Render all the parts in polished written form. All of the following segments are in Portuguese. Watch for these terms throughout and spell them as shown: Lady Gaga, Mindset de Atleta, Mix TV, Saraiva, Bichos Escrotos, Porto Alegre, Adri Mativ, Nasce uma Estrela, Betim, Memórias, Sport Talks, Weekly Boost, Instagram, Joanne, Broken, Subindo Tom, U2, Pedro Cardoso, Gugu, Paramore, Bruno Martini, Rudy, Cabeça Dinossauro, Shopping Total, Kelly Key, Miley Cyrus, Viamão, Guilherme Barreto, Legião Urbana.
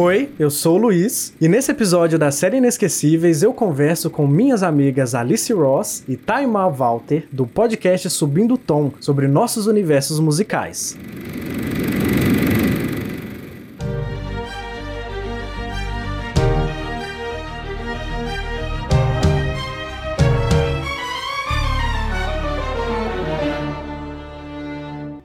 Oi, eu sou o Luiz e nesse episódio da série Inesquecíveis eu converso com minhas amigas Alice Ross e Taimã Walter do podcast Subindo Tom sobre nossos universos musicais.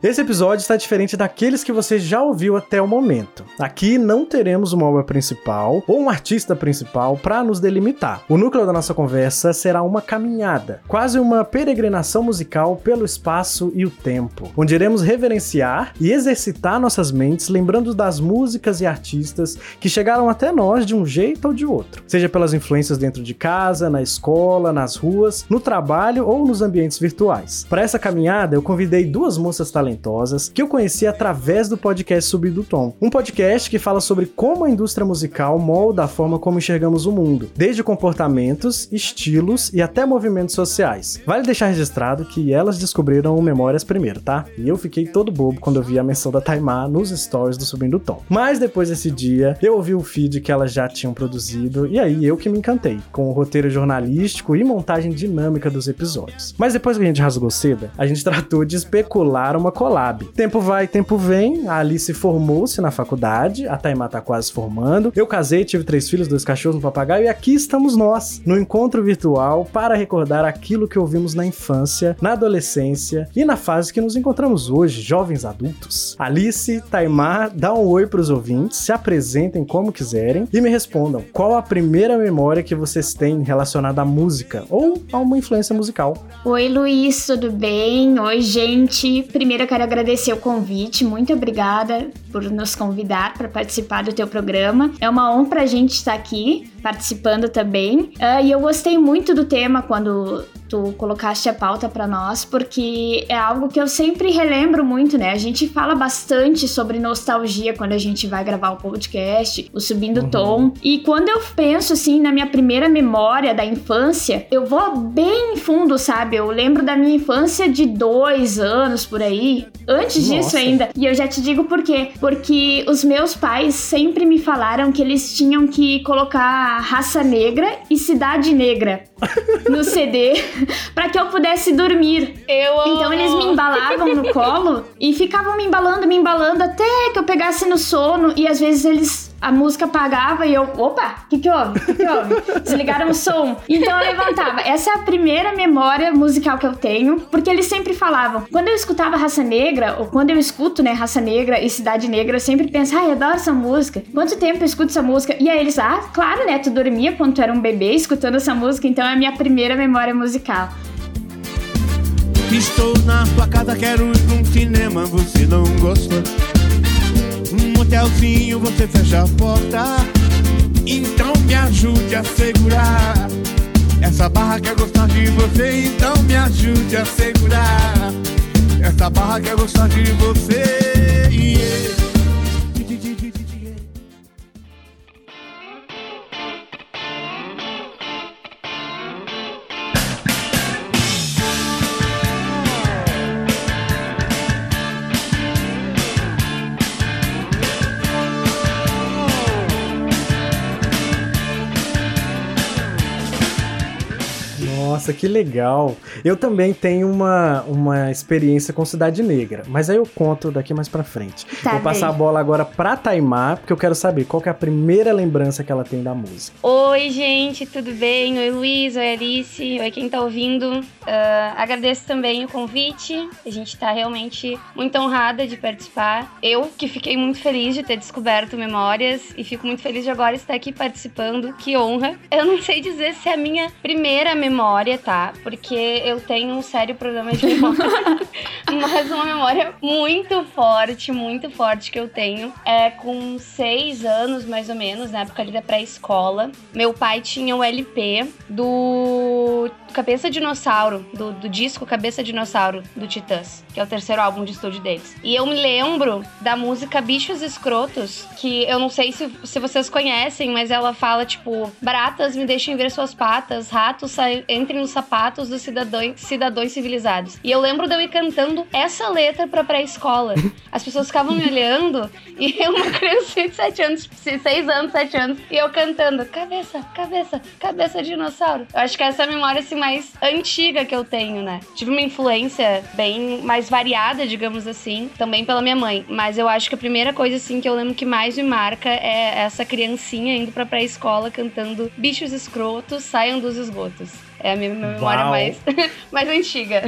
Esse episódio está diferente daqueles que você já ouviu até o momento. Aqui não teremos uma obra principal ou um artista principal para nos delimitar. O núcleo da nossa conversa será uma caminhada, quase uma peregrinação musical pelo espaço e o tempo, onde iremos reverenciar e exercitar nossas mentes lembrando das músicas e artistas que chegaram até nós de um jeito ou de outro, seja pelas influências dentro de casa, na escola, nas ruas, no trabalho ou nos ambientes virtuais. Para essa caminhada, eu convidei duas moças talentosas que eu conheci através do podcast Subindo Tom. Um podcast que fala sobre como a indústria musical molda a forma como enxergamos o mundo, desde comportamentos, estilos e até movimentos sociais. Vale deixar registrado que elas descobriram o Memórias primeiro, tá? E eu fiquei todo bobo quando eu vi a menção da Taimã nos stories do Subindo Tom. Mas depois desse dia, eu ouvi o feed que elas já tinham produzido e aí eu que me encantei, com o roteiro jornalístico e montagem dinâmica dos episódios. Mas depois que a gente rasgou seda, a gente tratou de especular uma collab. Tempo vai, tempo vem, a Alice formou-se na faculdade, a Taimã tá quase formando, eu casei, tive 3 filhos, 2 cachorros, um papagaio e aqui estamos nós, no encontro virtual para recordar aquilo que ouvimos na infância, na adolescência e na fase que nos encontramos hoje, jovens adultos. Alice, Taimã, dá um oi pros ouvintes, se apresentem como quiserem e me respondam qual a primeira memória que vocês têm relacionada à música ou a uma influência musical. Oi Luiz, tudo bem? Oi gente, primeiro eu quero agradecer o convite, muito obrigada por nos convidar para participar do teu programa. É uma honra a gente estar aqui participando também. E eu gostei muito do tema quando tu colocaste a pauta para nós, porque é algo que eu sempre relembro muito, né? A gente fala bastante sobre nostalgia quando a gente vai gravar o podcast, o Subindo Tom. E quando eu penso, assim, na minha primeira memória da infância, eu vou bem fundo, sabe? Eu lembro da minha infância de 2 anos, por aí, antes disso ainda. E eu já te digo por quê. Porque os meus pais sempre me falaram que eles tinham que colocar Raça Negra e Cidade Negra no CD pra que eu pudesse dormir. Então eles me embalavam no colo e ficavam me embalando até que eu pegasse no sono e às vezes a música apagava e eu, opa, o que houve? Desligaram o som. Então eu levantava. Essa é a primeira memória musical que eu tenho, porque eles sempre falavam. Quando eu escutava Raça Negra, ou quando eu escuto, né, Raça Negra e Cidade Negra, eu sempre penso, eu adoro essa música. Quanto tempo eu escuto essa música? E aí eles, claro, né, tu dormia quando tu era um bebê escutando essa música, então é a minha primeira memória musical. Estou na tua casa, quero ir num cinema, você não gostou? Um hotelzinho, você fecha a porta. Então me ajude a segurar essa barra, quer gostar de você. Então me ajude a segurar essa barra, quer gostar de você. Yeah. Nossa, que legal! Eu também tenho uma experiência com Cidade Negra, mas aí eu conto daqui mais pra frente. Tá, vou passar a bola agora pra Taimã, porque eu quero saber qual que é a primeira lembrança que ela tem da música. Oi, gente, tudo bem? Oi, Luiz, oi, Alice, oi, quem tá ouvindo. Agradeço também o convite, a gente tá realmente muito honrada de participar. Eu que fiquei muito feliz de ter descoberto Memórias e fico muito feliz de agora estar aqui participando, que honra. Eu não sei dizer se é a minha primeira memória, tá? Porque eu tenho um sério problema de memória, mas uma memória muito forte que eu tenho. É com 6 anos, mais ou menos, na época ali da pré-escola. Meu pai tinha um LP do Cabeça Dinossauro, do disco Cabeça Dinossauro, do Titãs, que é o terceiro álbum de estúdio deles. E eu me lembro da música Bichos Escrotos, que eu não sei se vocês conhecem, mas ela fala, tipo, baratas me deixem ver suas patas, ratos entrem nos sapatos dos cidadãos civilizados. E eu lembro de eu ir cantando essa letra pra pré-escola. As pessoas ficavam me olhando, e eu, uma criança de 7 anos, 6 anos, 7 anos, e eu cantando, cabeça, cabeça, cabeça dinossauro. Eu acho que essa é a memória, assim, mais antiga que eu tenho, né? Tive uma influência bem mais variada, digamos assim, também pela minha mãe. Mas eu acho que a primeira coisa, assim, que eu lembro que mais me marca é essa criancinha indo pra pré-escola cantando bichos escrotos, saiam dos esgotos. É a minha memória mais antiga.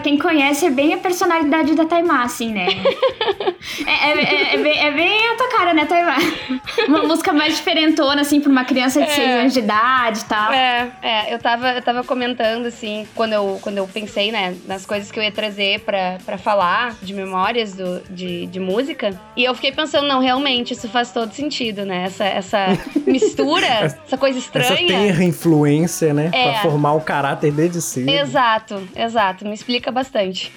Quem conhece é bem a personalidade da Taimã, assim, né? É bem a tua cara, né, Taimã? Uma música mais diferentona, assim, pra uma criança de 6 anos de idade e tal. Eu tava comentando, assim, quando eu pensei, né, nas coisas que eu ia trazer pra falar de memórias de música. E eu fiquei pensando, não, realmente, isso faz todo sentido, né? Essa mistura, essa coisa estranha. Essa terra influência, né? É. Pra formar o caráter desde cedo. Exato. Me explica bastante.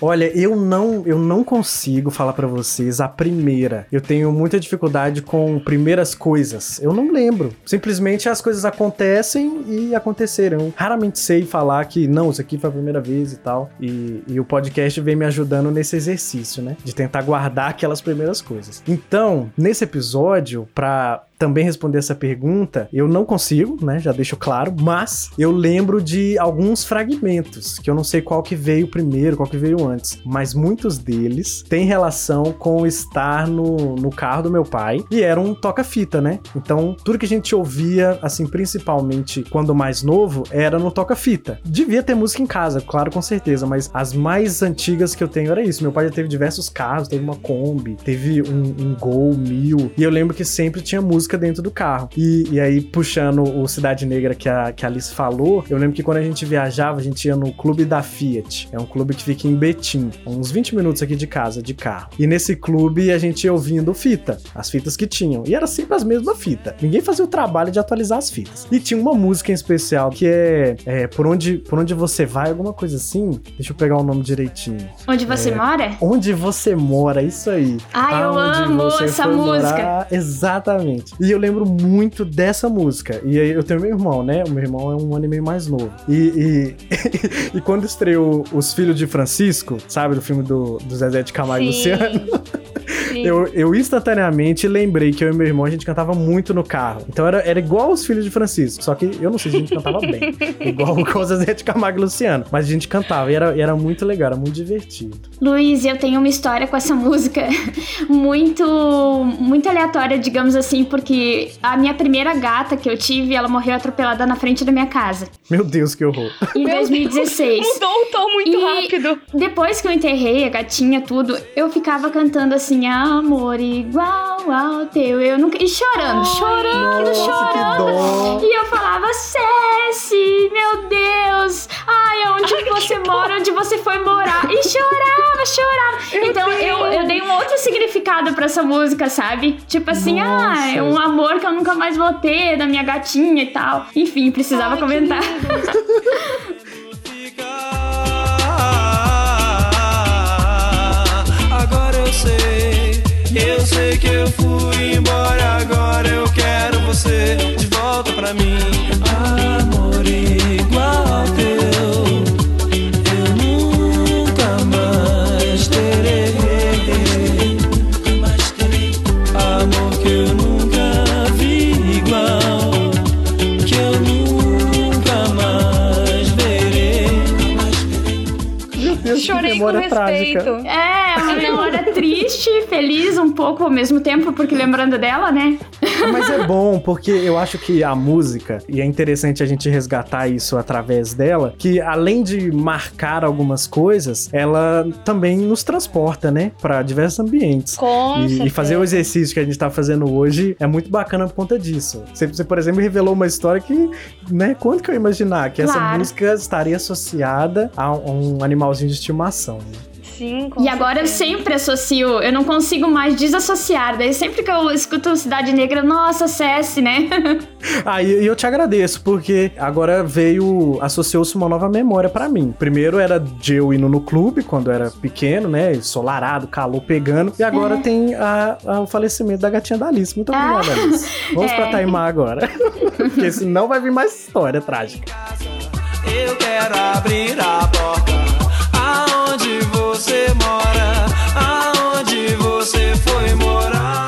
Olha, eu não consigo falar pra vocês a primeira. Eu tenho muita dificuldade com primeiras coisas. Eu não lembro. Simplesmente as coisas acontecem e aconteceram. Raramente sei falar que, não, isso aqui foi a primeira vez e tal. E o podcast vem me ajudando nesse exercício, né? De tentar guardar aquelas primeiras coisas. Então, nesse episódio, pra também responder essa pergunta, eu não consigo, né? Já deixo claro, mas eu lembro de alguns fragmentos, que eu não sei qual que veio primeiro, qual que veio antes, mas muitos deles têm relação com estar no carro do meu pai, e era um toca-fita, né? Então, tudo que a gente ouvia, assim, principalmente quando mais novo, era no toca-fita. Devia ter música em casa, claro, com certeza, mas as mais antigas que eu tenho era isso. Meu pai já teve diversos carros, teve uma Kombi, teve um Gol 1000, e eu lembro que sempre tinha música dentro do carro. E aí, puxando o Cidade Negra que a Alice falou, eu lembro que quando a gente viajava, a gente ia no clube da Fiat. É um clube que fica em Betim, uns 20 minutos aqui de casa, de carro. E nesse clube, a gente ia ouvindo fita, as fitas que tinham. E era sempre as mesmas fitas. Ninguém fazia o trabalho de atualizar as fitas. E tinha uma música em especial que é Por Onde Você Vai, alguma coisa assim. Deixa eu pegar o nome direitinho. Onde Você Mora? Onde Você Mora, isso aí. Ai, eu amo essa música. Morar. Exatamente. E eu lembro muito dessa música. E aí eu tenho meu irmão, né? O meu irmão é um ano e meio mais novo. E quando estreou Os Filhos de Francisco, sabe? Do filme do Zezé de Camargo e Luciano. Sim. Eu instantaneamente lembrei que eu e meu irmão, a gente cantava muito no carro. Então era igual Os Filhos de Francisco. Só que eu não sei se a gente cantava bem. Igual o Zezé de Camargo e Luciano. Mas a gente cantava e era muito legal, era muito divertido. Luiz, eu tenho uma história com essa música muito, muito aleatória, digamos assim, porque a minha primeira gata que eu tive, ela morreu atropelada na frente da minha casa. Meu Deus, que horror. Em 2016. Deus, mudou o tom muito rápido. Depois que eu enterrei a gatinha, tudo, eu ficava cantando assim, amor igual ao teu. Eu nunca... E chorando. E eu falava, Ceci, meu Deus. Ai, onde você mora, onde você foi morar. E chorava. Então, eu dei um outro significado pra essa música, sabe? Tipo assim, é um amor que eu nunca mais vou ter da minha gatinha e tal. Enfim, precisava comentar. Agora eu sei que eu fui embora, agora eu quero você de volta pra mim. Amor igual ao teu, eu nunca mais terei. Amor que eu nunca vi igual, que eu nunca mais verei. Meu Deus, chorei que memória com respeito. Trágica. É. a Me Namora triste, feliz um pouco ao mesmo tempo, porque lembrando dela, né? Mas é bom, porque eu acho que a música, e é interessante a gente resgatar isso através dela, que além de marcar algumas coisas, ela também nos transporta, né? Pra diversos ambientes. Com certeza. E fazer o exercício que a gente tá fazendo hoje é muito bacana por conta disso. Você, por exemplo, revelou uma história que, né? Quanto que eu ia imaginar que essa música estaria associada a um animalzinho de estimação, né? Sim, e agora eu sempre associo, eu não consigo mais desassociar, daí sempre que eu escuto Cidade Negra, nossa, CS, né? Ah, e eu te agradeço, porque agora associou-se uma nova memória pra mim. Primeiro era de eu indo no clube, quando eu era pequeno, né, ensolarado, calor pegando, e agora tem o falecimento da gatinha da Alice. Muito obrigada, Alice. Vamos pra Taimã agora, porque senão vai vir mais história trágica. Eu quero abrir a porta. Aonde você mora? Aonde você foi morar?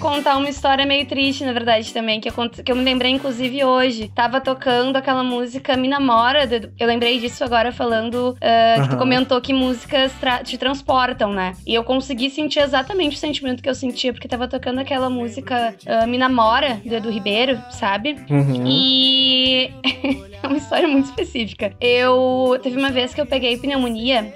Contar uma história meio triste, na verdade, também, que eu me lembrei, inclusive, hoje. Tava tocando aquela música Me Namora, eu lembrei disso agora falando que tu comentou que músicas te transportam, né? E eu consegui sentir exatamente o sentimento que eu sentia, porque tava tocando aquela música Me Namora, do Edu Ribeiro, sabe? Uhum. E... é uma história muito específica. Teve uma vez que eu peguei pneumonia,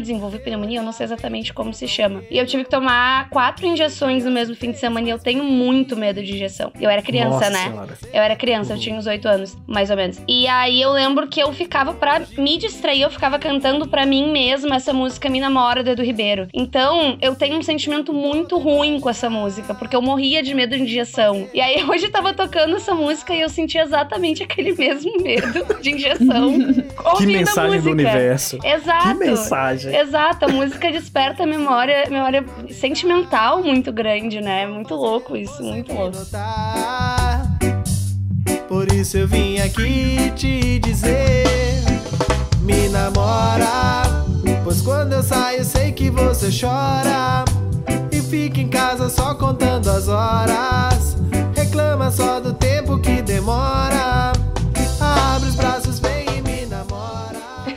desenvolvi pneumonia, eu não sei exatamente como se chama. E eu tive que tomar 4 injeções no mesmo fim de semana, e eu tenho muito medo de injeção. Eu era criança, nossa, né? Senhora. Eu era criança, eu tinha uns 8 anos, mais ou menos. E aí eu lembro que eu ficava, pra me distrair, eu ficava cantando pra mim mesma essa música Me Namora, do Edu Ribeiro. Então, eu tenho um sentimento muito ruim com essa música, porque eu morria de medo de injeção. E aí hoje eu tava tocando essa música e eu sentia exatamente aquele mesmo medo de injeção. Que mensagem do universo. Exato. Que mensagem. Exato, a música desperta a memória sentimental muito grande, né? É muito louco isso, muito louco. Por isso eu vim aqui te dizer, me namora, pois quando eu saio sei que você chora, e fica em casa só contando as horas, reclama só do tempo que demora, abre os braços, vem.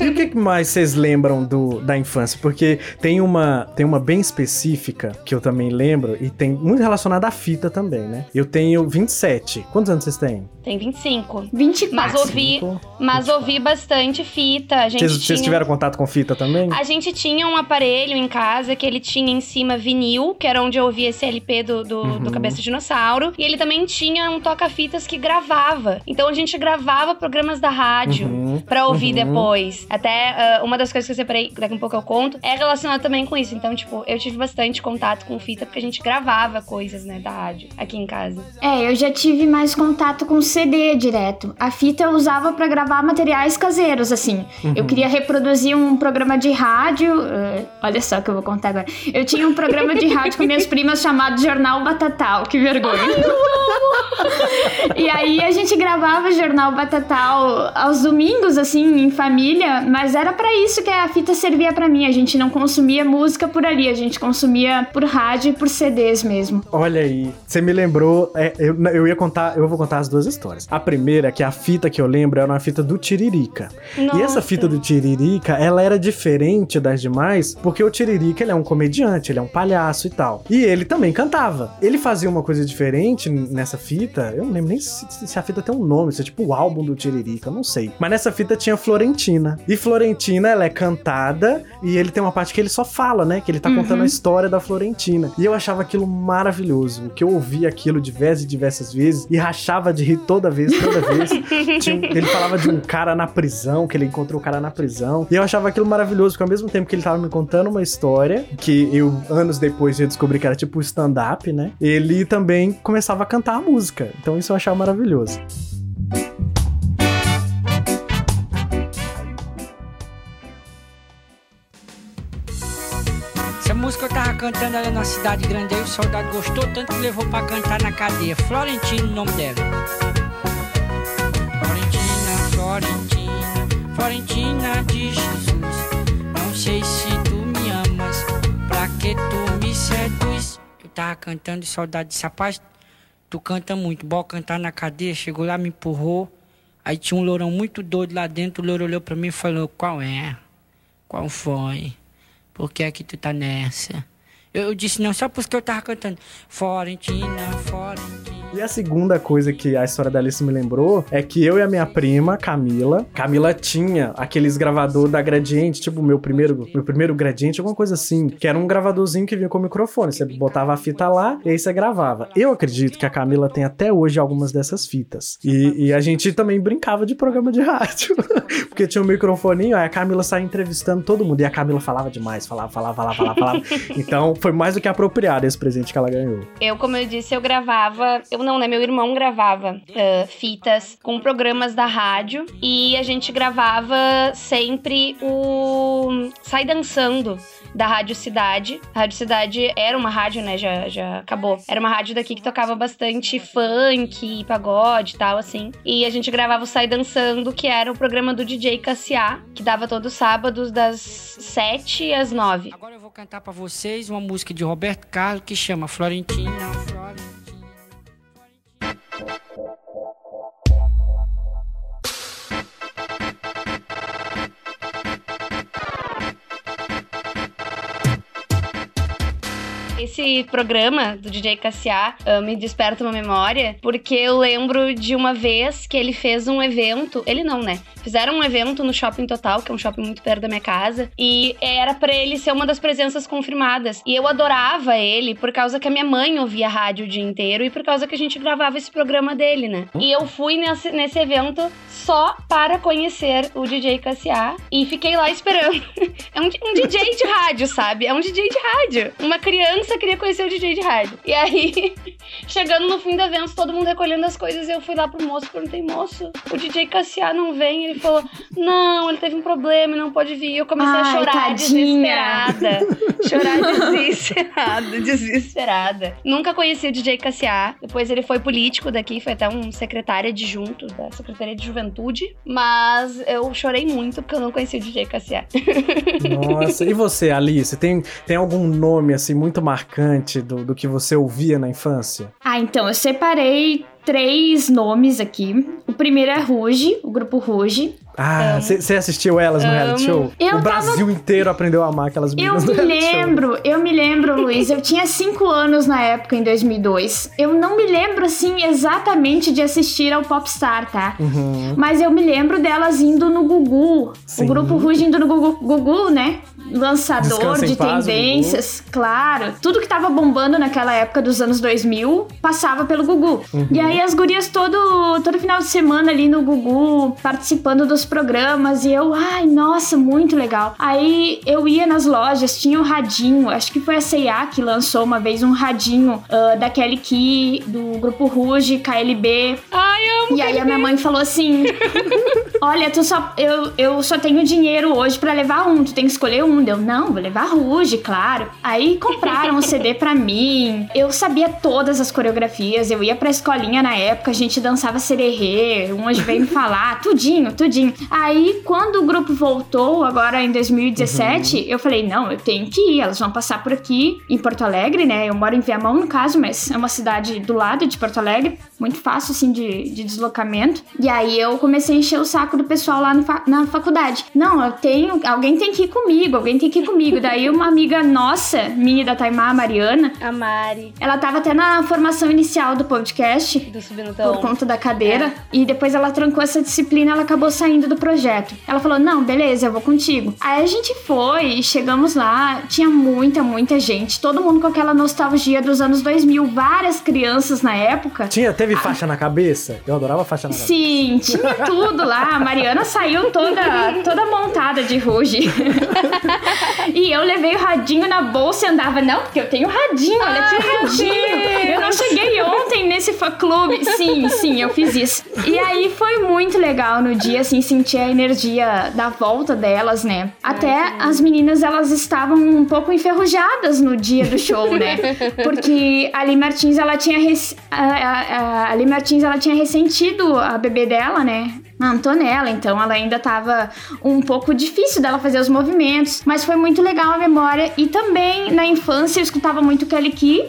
E o que mais vocês lembram da infância? Porque tem uma bem específica que eu também lembro, e tem muito relacionada à fita também, né? Eu tenho 27. Quantos anos vocês têm? Tem 25. 24. Mas ouvi bastante fita. Vocês tiveram contato com fita também? A gente tinha um aparelho em casa que ele tinha em cima vinil, que era onde eu ouvia esse LP do Cabeça Dinossauro. E ele também tinha um toca-fitas que gravava. Então a gente gravava programas da rádio pra ouvir depois. Até uma das coisas que eu separei, daqui a pouco eu conto, é relacionada também com isso. Então, tipo, eu tive bastante contato com fita, porque a gente gravava coisas, né, da rádio, aqui em casa. Eu já tive mais contato com CD direto. A fita eu usava pra gravar materiais caseiros, assim. Eu queria reproduzir um programa de rádio... olha só o que eu vou contar agora. Eu tinha um programa de rádio com minhas primas chamado Jornal Batatal. Que vergonha. Ai, eu amo! E aí a gente gravava Jornal Batatal aos domingos, assim, em família. Mas era pra isso que a fita servia pra mim. A gente não consumia música por ali, a gente consumia por rádio e por CDs mesmo. Olha aí, você me lembrou. Eu vou contar as duas histórias. A primeira, que a fita que eu lembro, era uma fita do Tiririca. Nossa. E essa fita do Tiririca, ela era diferente das demais, porque o Tiririca, ele é um comediante, ele é um palhaço e tal. E ele também cantava. Ele fazia uma coisa diferente nessa fita. Eu não lembro nem se a fita tem um nome, se é tipo o álbum do Tiririca, não sei. Mas nessa fita tinha Florentina. E Florentina, ela é cantada, e ele tem uma parte que ele só fala, né? Que ele tá contando a história da Florentina. E eu achava aquilo maravilhoso, que eu ouvia aquilo diversas vezes, e rachava de rir toda vez. Ele falava de um cara na prisão, que ele encontrou o cara na prisão. E eu achava aquilo maravilhoso, porque ao mesmo tempo que ele tava me contando uma história, que eu, anos depois, eu descobri que era tipo stand-up, né? Ele também começava a cantar a música. Então isso eu achava maravilhoso. Que eu tava cantando ali na cidade grande, aí o soldado gostou tanto que levou pra cantar na cadeia. Florentina, o nome dela. Florentina, Florentina, Florentina de Jesus, não sei se tu me amas, pra que tu me seduz? Eu tava cantando Saudade dessa paz. Tu canta muito, bora cantar na cadeia. Chegou lá, me empurrou. Aí tinha um lourão muito doido lá dentro. O louro olhou pra mim e falou, qual é? Qual foi? Por que é que tu tá nessa? Eu disse não, só porque eu tava cantando Florentina, Florentina. E a segunda coisa que a história da Alice me lembrou é que eu e a minha prima, Camila tinha aqueles gravador da Gradiente, tipo meu primeiro Gradiente, alguma coisa assim, que era um gravadorzinho que vinha com o microfone, você botava a fita lá e aí você gravava. Eu acredito que a Camila tem até hoje algumas dessas fitas. E a gente também brincava de programa de rádio, porque tinha um microfoninho, aí a Camila saía entrevistando todo mundo, e a Camila falava demais, falava. Então foi mais do que apropriado esse presente que ela ganhou. Eu, como eu disse, meu irmão gravava fitas com programas da rádio e a gente gravava sempre o Sai Dançando da Rádio Cidade. A Rádio Cidade era uma rádio, né, já acabou. Era uma rádio daqui que tocava bastante funk, pagode e tal, assim. E a gente gravava o Sai Dançando, que era o programa do DJ Cassiá, que dava todos os sábados das 7 às 9. Agora eu vou cantar pra vocês uma música de Roberto Carlos que chama Florentina, Florentina. Esse programa do DJ Cassiá me desperta uma memória, porque eu lembro de uma vez que ele fez um evento, ele não, né? Fizeram um evento no Shopping Total, que é um shopping muito perto da minha casa, e era pra ele ser uma das presenças confirmadas. E eu adorava ele por causa que a minha mãe ouvia rádio o dia inteiro e por causa que a gente gravava esse programa dele, né? E eu fui nesse evento só para conhecer o DJ Cassiá e fiquei lá esperando. É um DJ de rádio, sabe? É um DJ de rádio. Uma criança queria conhecer o DJ de rádio. E aí, chegando no fim do evento, todo mundo recolhendo as coisas, eu fui lá pro moço e perguntei, moço, o DJ Cassiá não vem? Ele falou, não, ele teve um problema, não pode vir. E eu comecei a chorar, tadinha. Desesperada. Nunca conheci o DJ Cassiá. Depois ele foi político daqui, foi até um secretário adjunto da Secretaria de Juventude, mas eu chorei muito porque eu não conheci o DJ Cassiá. Nossa, e você, Alice, tem algum nome, assim, muito marcante do que você ouvia na infância? Então, eu separei 3 nomes aqui. O primeiro é Rouge, o grupo Rouge. Você assistiu elas no reality show? O Brasil inteiro aprendeu a amar aquelas meninas do reality show. Eu me lembro, Luiz. Eu tinha 5 anos na época, em 2002. Eu não me lembro, assim, exatamente de assistir ao Popstar, tá? Uhum. Mas eu me lembro delas indo no Gugu. Sim. O grupo Rouge indo no Gugu, né? Lançador de tendências, claro. Tudo que tava bombando naquela época dos anos 2000 passava pelo Gugu. Uhum. E aí as gurias todo final de semana ali no Gugu, participando dos programas, e eu, nossa, muito legal. Aí eu ia nas lojas, tinha um radinho, acho que foi a C&A que lançou uma vez um radinho da Kelly Key, do grupo Rouge, KLB. Eu amo. E aí KLB. A minha mãe falou assim, olha, eu só tenho dinheiro hoje pra levar um, tu tem que escolher um. Deu, não, vou levar Rouge, claro. Aí compraram um CD pra mim. Eu sabia todas as coreografias. Eu ia pra escolinha na época, a gente dançava sererê, um anjo veio me falar, tudinho. Aí, quando o grupo voltou, agora em 2017, eu falei, não, eu tenho que ir. Elas vão passar por aqui, em Porto Alegre, né? Eu moro em Viamão, no caso, mas é uma cidade do lado de Porto Alegre. Muito fácil, assim, de deslocamento. E aí, eu comecei a encher o saco do pessoal lá na faculdade. Não, alguém tem que ir comigo. Daí uma amiga nossa, minha da Taimã, a Mariana. A Mari. Ela tava até na formação inicial do podcast. Do Subindo Tom. Por conta da cadeira. É. E depois ela trancou essa disciplina, ela acabou saindo do projeto. Ela falou, não, beleza, eu vou contigo. Aí a gente foi, chegamos lá, tinha muita gente. Todo mundo com aquela nostalgia dos anos 2000. Várias crianças na época. Teve faixa na cabeça? Eu adorava faixa na cabeça. Sim, tinha tudo lá. A Mariana saiu toda montada de Rouge. E eu levei o radinho na bolsa e andava, não, porque eu tenho radinho, olha que radinho. Eu não cheguei ontem nesse fã-clube. Sim, eu fiz isso. E aí foi muito legal no dia, assim, sentir a energia da volta delas, né? Até as meninas, elas estavam um pouco enferrujadas no dia do show, né? Porque a Ali Martins, ela tinha ressentido a bebê dela, né? na Antonella, então ela ainda tava um pouco difícil dela fazer os movimentos, mas foi muito legal a memória. E também na infância eu escutava muito Kelly Key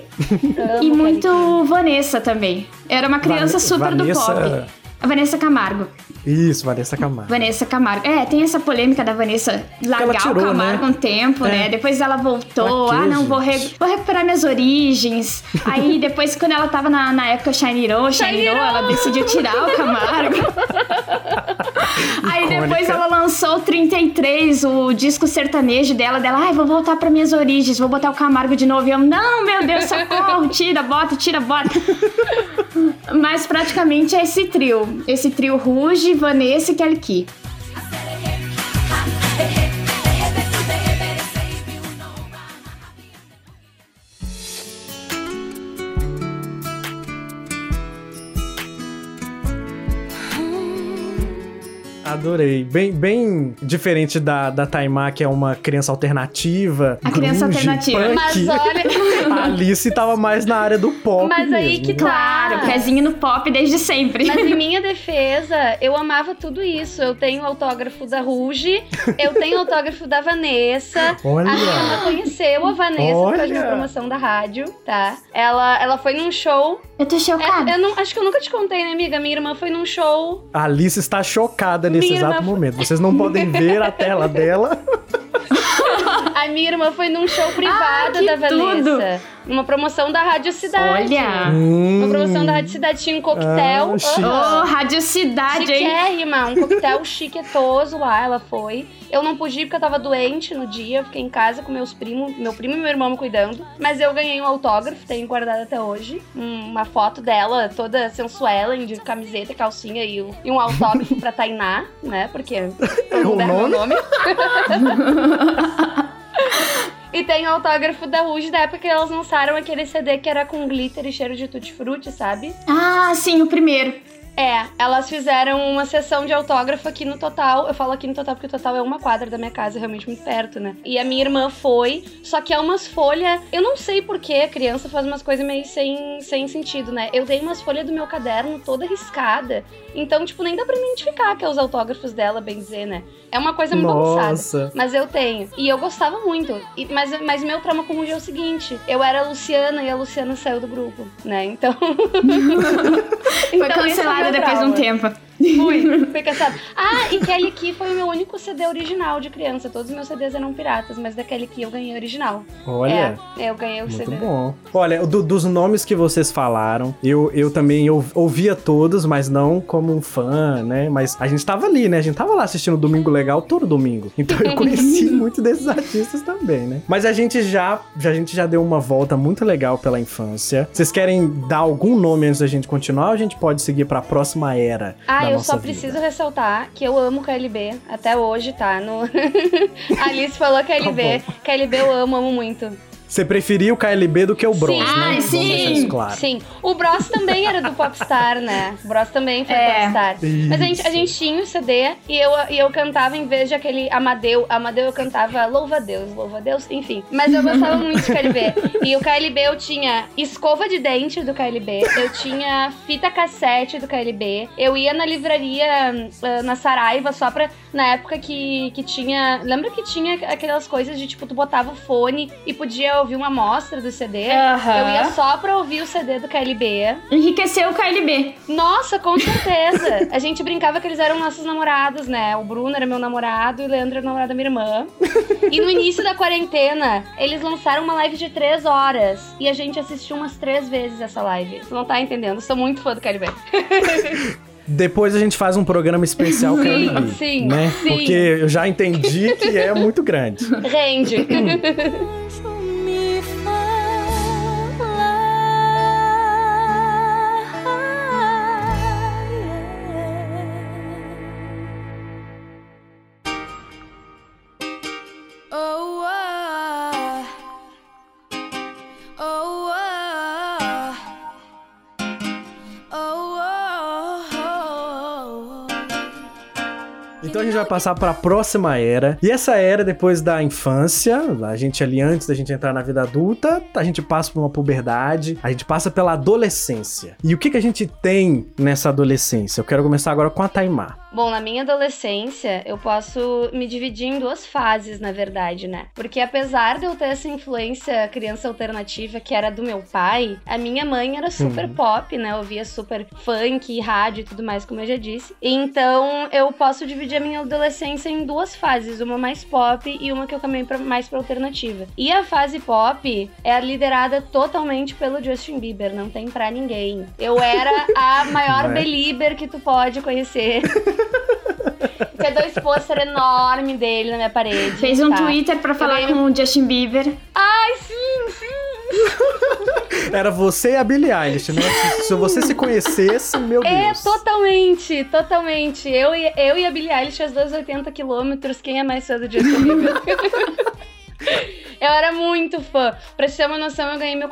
e muito Wanessa também. Era uma criança super Wanessa... do pop. A Wanessa Camargo. Isso, Wanessa Camargo. Wanessa Camargo. É, tem essa polêmica da Wanessa largar tirou, o Camargo, né? Um tempo, né? Depois ela voltou. Pra quê, não, vou recuperar minhas origens. Aí depois, quando ela tava na época Shiny Row, ela decidiu tirar o Camargo. Aí depois ela lançou o 33, o disco sertanejo dela. Ai, vou voltar pra minhas origens, vou botar o Camargo de novo. E eu, não, meu Deus, socorro, tira, bota. Mas praticamente é esse trio Rouge, Wanessa e Kelly Key. Adorei. Bem diferente da Taimã, que é uma criança alternativa. A grunge, criança alternativa. Punk. Mas olha... A Alice tava mais na área do pop. Mas mesmo. Aí que tá. Claro, pezinho no pop desde sempre. Mas em minha defesa, eu amava tudo isso. Eu tenho autógrafo da Rouge, eu tenho autógrafo da Wanessa. Olha! A Ana conheceu a Wanessa por causa da promoção da rádio, tá? Ela foi num show... Eu tô chocada. Acho que eu nunca te contei, né, amiga? Minha irmã foi num show... A Alice está chocada nesse exato momento. Vocês não podem ver a tela dela. A minha irmã foi num show privado da Wanessa. Uma promoção da Rádio Cidade. Olha! Uma promoção da Rádio Cidade. Tinha um coquetel. Rádio Cidade, chiquérrima, hein? Um coquetel chiquetoso lá, ela foi. Eu não pude ir porque eu tava doente no dia. Eu fiquei em casa com meus primos, meu primo e meu irmão me cuidando. Mas eu ganhei um autógrafo, tenho guardado até hoje. Uma foto dela, toda sensuela, de camiseta, calcinha e um autógrafo pra Tainá, né? Porque é o nome. E tem o autógrafo da Rouge da época que elas lançaram aquele CD que era com glitter e cheiro de tutti-frutti, sabe? Ah, sim, o primeiro. É, elas fizeram uma sessão de autógrafo aqui no Total. Eu falo aqui no Total porque o Total é uma quadra da minha casa, realmente muito perto, né? E a minha irmã foi, só que é umas folhas... Eu não sei porque a criança faz umas coisas meio sem sentido, né? Eu dei umas folhas do meu caderno toda riscada. Então, tipo, nem dá pra identificar que é os autógrafos dela, bem dizer, né? É uma coisa muito bagunçada. Mas eu tenho. E eu gostava muito. Mas meu trauma com o Rouge é o seguinte. Eu era a Luciana e a Luciana saiu do grupo, né? Então... Foi cancelado. Depois de um tempo. Fui cansada. E Kelly Key foi o meu único CD original de criança. Todos os meus CDs eram piratas, mas da Kelly Key eu ganhei original. Olha. Eu ganhei o muito CD. Muito bom. Olha, dos nomes que vocês falaram, eu também ouvia todos, mas não como um fã, né? Mas a gente tava ali, né? A gente tava lá assistindo Domingo Legal todo domingo. Então eu conheci muito desses artistas também, né? Mas a gente já deu uma volta muito legal pela infância. Vocês querem dar algum nome antes da gente continuar ou a gente pode seguir pra próxima era? Eu só preciso ressaltar que eu amo KLB, até hoje, tá? A Alice falou KLB, tá, KLB eu amo muito. Você preferia o KLB do que o Bros, sim, né? Sim, vamos deixar isso claro. Sim. O Bros também era do Popstar, né? O Bros também foi Popstar. Isso. Mas a gente tinha o CD e eu cantava em vez de aquele Amadeu eu cantava Louva a Deus, enfim. Mas eu gostava muito de KLB. E o KLB eu tinha escova de dente do KLB, eu tinha fita cassete do KLB, eu ia na livraria, na Saraiva, só pra... Na época que tinha... Lembra que tinha aquelas coisas de, tipo, tu botava o fone e podia ouvir uma amostra do CD? Eu ia só pra ouvir o CD do KLB. Enriqueceu o KLB. Nossa, com certeza. A gente brincava que eles eram nossos namorados, né? O Bruno era meu namorado e o Leandro era o namorado da minha irmã. E no início da quarentena, eles lançaram uma live de 3 horas. E a gente assistiu umas 3 vezes essa live. Você não tá entendendo. Eu sou muito fã do KLB. Depois a gente faz um programa especial KLB, sim, né? Sim. Porque eu já entendi que é muito grande. Rende. Então a gente vai passar para a próxima era. E essa era, depois da infância, a gente ali, antes da gente entrar na vida adulta, a gente passa por uma puberdade, a gente passa pela adolescência. E o que a gente tem nessa adolescência? Eu quero começar agora com a Taimã. Bom, na minha adolescência, eu posso me dividir em duas fases, na verdade, né? Porque apesar de eu ter essa influência criança alternativa que era do meu pai, a minha mãe era super pop, né? Eu ouvia super funk, rádio e tudo mais, como eu já disse. Então, eu posso dividir a minha adolescência em duas fases, uma mais pop e uma que eu caminhei mais pra alternativa. E a fase pop é liderada totalmente pelo Justin Bieber, não tem pra ninguém. Eu era a maior Belieber que tu pode conhecer. Tinha dois pôster enorme dele na minha parede. Fez um Twitter pra falar com o Justin Bieber. Ai, sim, sim! Era você e a Billie Eilish, né? Se você se conhecesse, meu Deus. É, totalmente, totalmente. Eu e a Billie Eilish, as duas 80 quilômetros, quem é mais fã do Justin Bieber? Eu era muito fã. Pra te ter uma noção, eu ganhei meu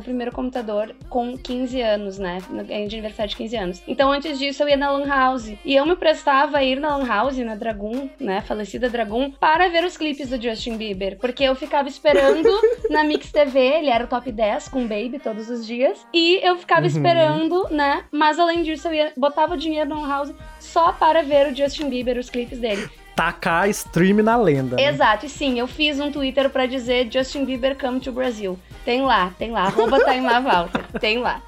primeiro computador com 15 anos, né? Ganhei de aniversário de 15 anos. Então, antes disso, eu ia na Longhouse. E eu me prestava a ir na Longhouse, na Dragoon, né? Falecida Dragoon, para ver os clipes do Justin Bieber. Porque eu ficava esperando na Mix TV, ele era o top 10 com o Baby todos os dias. E eu ficava esperando, né? Mas, além disso, eu botava o dinheiro na Longhouse só para ver o Justin Bieber, os clipes dele. Tacar stream na lenda. Né? Exato, e sim, eu fiz um Twitter pra dizer Justin Bieber come to Brasil. Tem lá, @Taimã Walter, tem lá.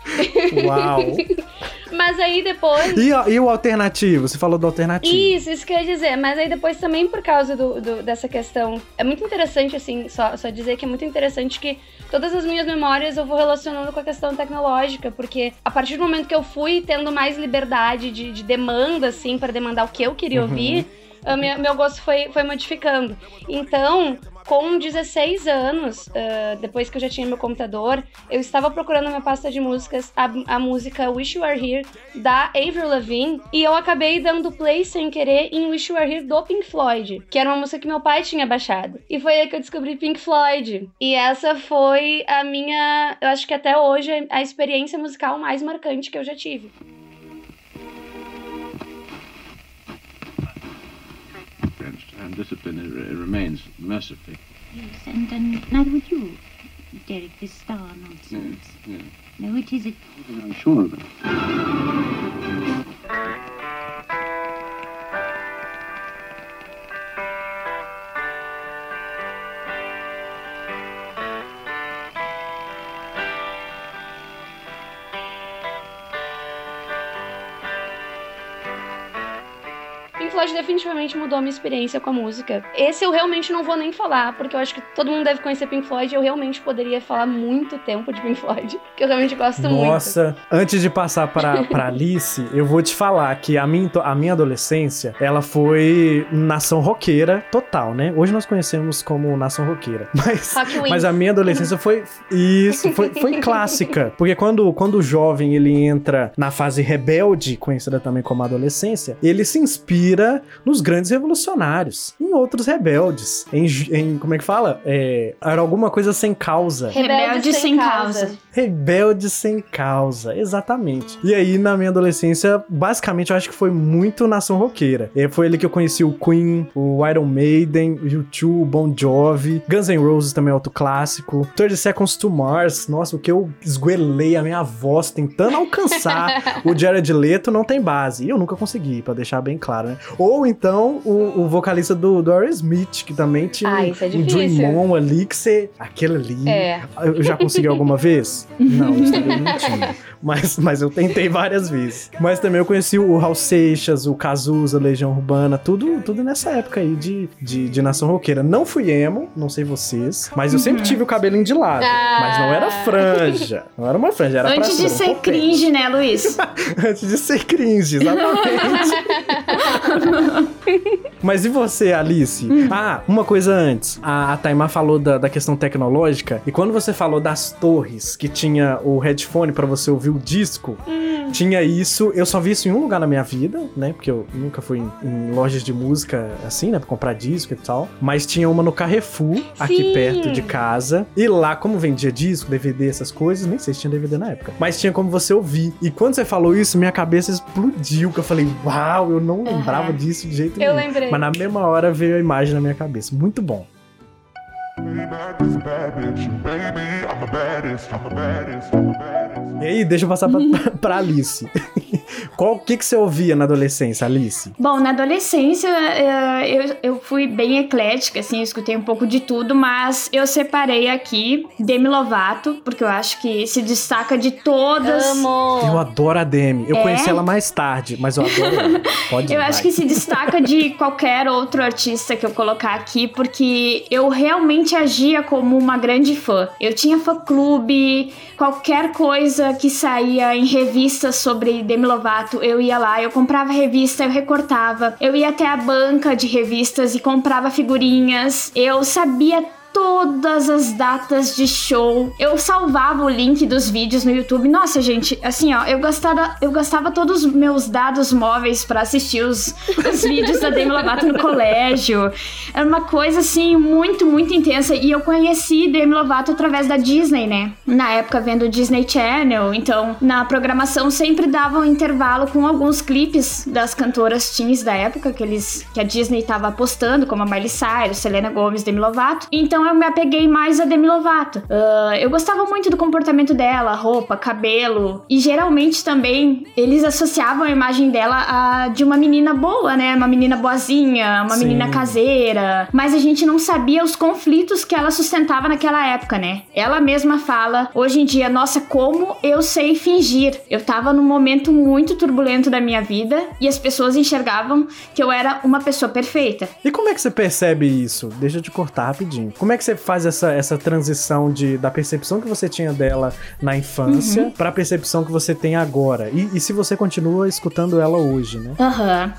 Uau! Mas aí depois... E o alternativo? Você falou do alternativo. Isso que eu ia dizer. Mas aí depois também por causa dessa questão... É muito interessante, assim, só dizer que é muito interessante que todas as minhas memórias eu vou relacionando com a questão tecnológica, porque a partir do momento que eu fui tendo mais liberdade de demanda, assim, pra demandar o que eu queria ouvir, meu gosto foi modificando. Então, com 16 anos, depois que eu já tinha meu computador, eu estava procurando na minha pasta de músicas a música Wish You Were Here, da Avril Lavigne, e eu acabei dando play sem querer em Wish You Were Here do Pink Floyd, que era uma música que meu pai tinha baixado. E foi aí que eu descobri Pink Floyd. E essa foi a minha, eu acho que até hoje, a experiência musical mais marcante que eu já tive. And discipline remains mercifully. Yes, and neither would you, Derek, this star nonsense. Yes. Now, which is it? I'm sure of it. Definitivamente mudou a minha experiência com a música. Esse eu realmente não vou nem falar, porque eu acho que todo mundo deve conhecer Pink Floyd. Eu realmente poderia falar muito tempo de Pink Floyd, que eu realmente gosto muito. Nossa, antes de passar pra Alice, eu vou te falar que a minha adolescência, ela foi nação roqueira total, né? Hoje nós conhecemos como nação roqueira. Mas a minha adolescência foi clássica. Porque quando o jovem, ele entra na fase rebelde, conhecida também como adolescência, ele se inspira nos grandes revolucionários, em outros rebeldes, em como é que fala? Era alguma coisa sem causa. Rebelde sem causa. Rebelde sem causa, exatamente. E aí, na minha adolescência, basicamente, eu acho que foi muito nação roqueira. Foi ali que eu conheci o Queen, o Iron Maiden, o U2, o Bon Jovi, Guns N' Roses também é outro clássico, 30 Seconds to Mars, nossa, o que eu esguelei a minha voz tentando alcançar o Jared Leto não tem base, e eu nunca consegui, pra deixar bem claro, né? Ou então o vocalista do Aerosmith, que também tinha um Dream On ali, que você... Aquele ali... É. Eu já consegui alguma vez? Não, isso também não tinha. Mas eu tentei várias vezes. Mas também eu conheci o Raul Seixas, o Cazuza, a Legião Urbana, tudo nessa época aí de nação roqueira. Não fui emo, não sei vocês, mas eu sempre tive o cabelinho de lado. Mas não era franja. Não era uma franja, era antes de ser cringe, né, Luiz? Antes de ser cringe, exatamente. Mas e você, Alice? Ah, uma coisa antes. A Taimã falou da questão tecnológica. E quando você falou das torres que tinha o headphone pra você ouvir o disco, tinha isso. Eu só vi isso em um lugar na minha vida, né? Porque eu nunca fui em lojas de música assim, né? Pra comprar disco e tal. Mas tinha uma no Carrefour, aqui perto de casa. E lá, como vendia disco, DVD, essas coisas, nem sei se tinha DVD na época. Mas tinha como você ouvir. E quando você falou isso, minha cabeça explodiu. Que eu falei, uau, eu não lembrava disso de jeito nenhum. Eu lembrei. Mas na mesma hora veio a imagem na minha cabeça. Muito bom. E aí, deixa eu passar pra Alice. O que você ouvia na adolescência, Alice? Bom, na adolescência eu fui bem eclética, assim, eu escutei um pouco de tudo, mas eu separei aqui Demi Lovato, porque eu acho que se destaca de todas. Amor. Eu adoro a Demi. Eu conheci ela mais tarde, mas eu adoro ela. Pode ir, eu acho que se destaca de qualquer outro artista que eu colocar aqui, porque eu realmente agia como uma grande fã. Eu tinha fã-clube, qualquer coisa que saía em revistas sobre Demi Lovato, eu ia lá, eu comprava revista, eu recortava, eu ia até a banca de revistas e comprava figurinhas, eu sabia todas as datas de show. Eu salvava o link dos vídeos no YouTube. Nossa, gente, assim, ó, eu gastava todos os meus dados móveis pra assistir os vídeos da Demi Lovato no colégio. Era uma coisa, assim, muito, muito intensa. E eu conheci Demi Lovato através da Disney, né? Na época, vendo o Disney Channel. Então, na programação, sempre dava um intervalo com alguns clipes das cantoras teens da época, que a Disney tava apostando, como a Miley Cyrus, Selena Gomez, Demi Lovato. Então, eu me apeguei mais a Demi Lovato. Eu gostava muito do comportamento dela, roupa, cabelo. E geralmente também eles associavam a imagem dela a de uma menina boa, né? Uma menina boazinha, uma menina caseira. Mas a gente não sabia os conflitos que ela sustentava naquela época, né? Ela mesma fala, hoje em dia, nossa, como eu sei fingir. Eu tava num momento muito turbulento da minha vida e as pessoas enxergavam que eu era uma pessoa perfeita. E como é que você percebe isso? Deixa eu te cortar rapidinho. Como é que você faz essa transição da percepção que você tinha dela na infância pra percepção que você tem agora? E se você continua escutando ela hoje, né?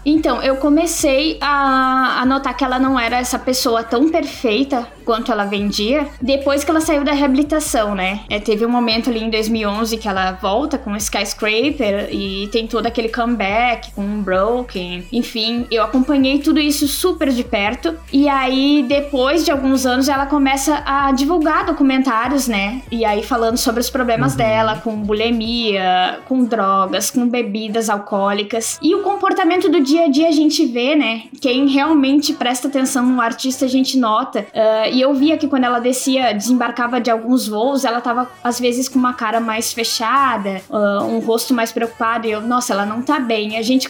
Então, eu comecei a notar que ela não era essa pessoa tão perfeita quanto ela vendia depois que ela saiu da reabilitação, né? Teve um momento ali em 2011 que ela volta com Skyscraper e tem todo aquele comeback com Broken. Enfim, eu acompanhei tudo isso super de perto. E aí, depois de alguns anos, ela começa a divulgar documentários, né? E aí falando sobre os problemas dela com bulimia, com drogas, com bebidas alcoólicas. E o comportamento do dia a dia a gente vê, né? Quem realmente presta atenção no artista a gente nota. E eu via que quando ela desembarcava de alguns voos, ela tava às vezes com uma cara mais fechada, um rosto mais preocupado. E eu, nossa, ela não tá bem. A gente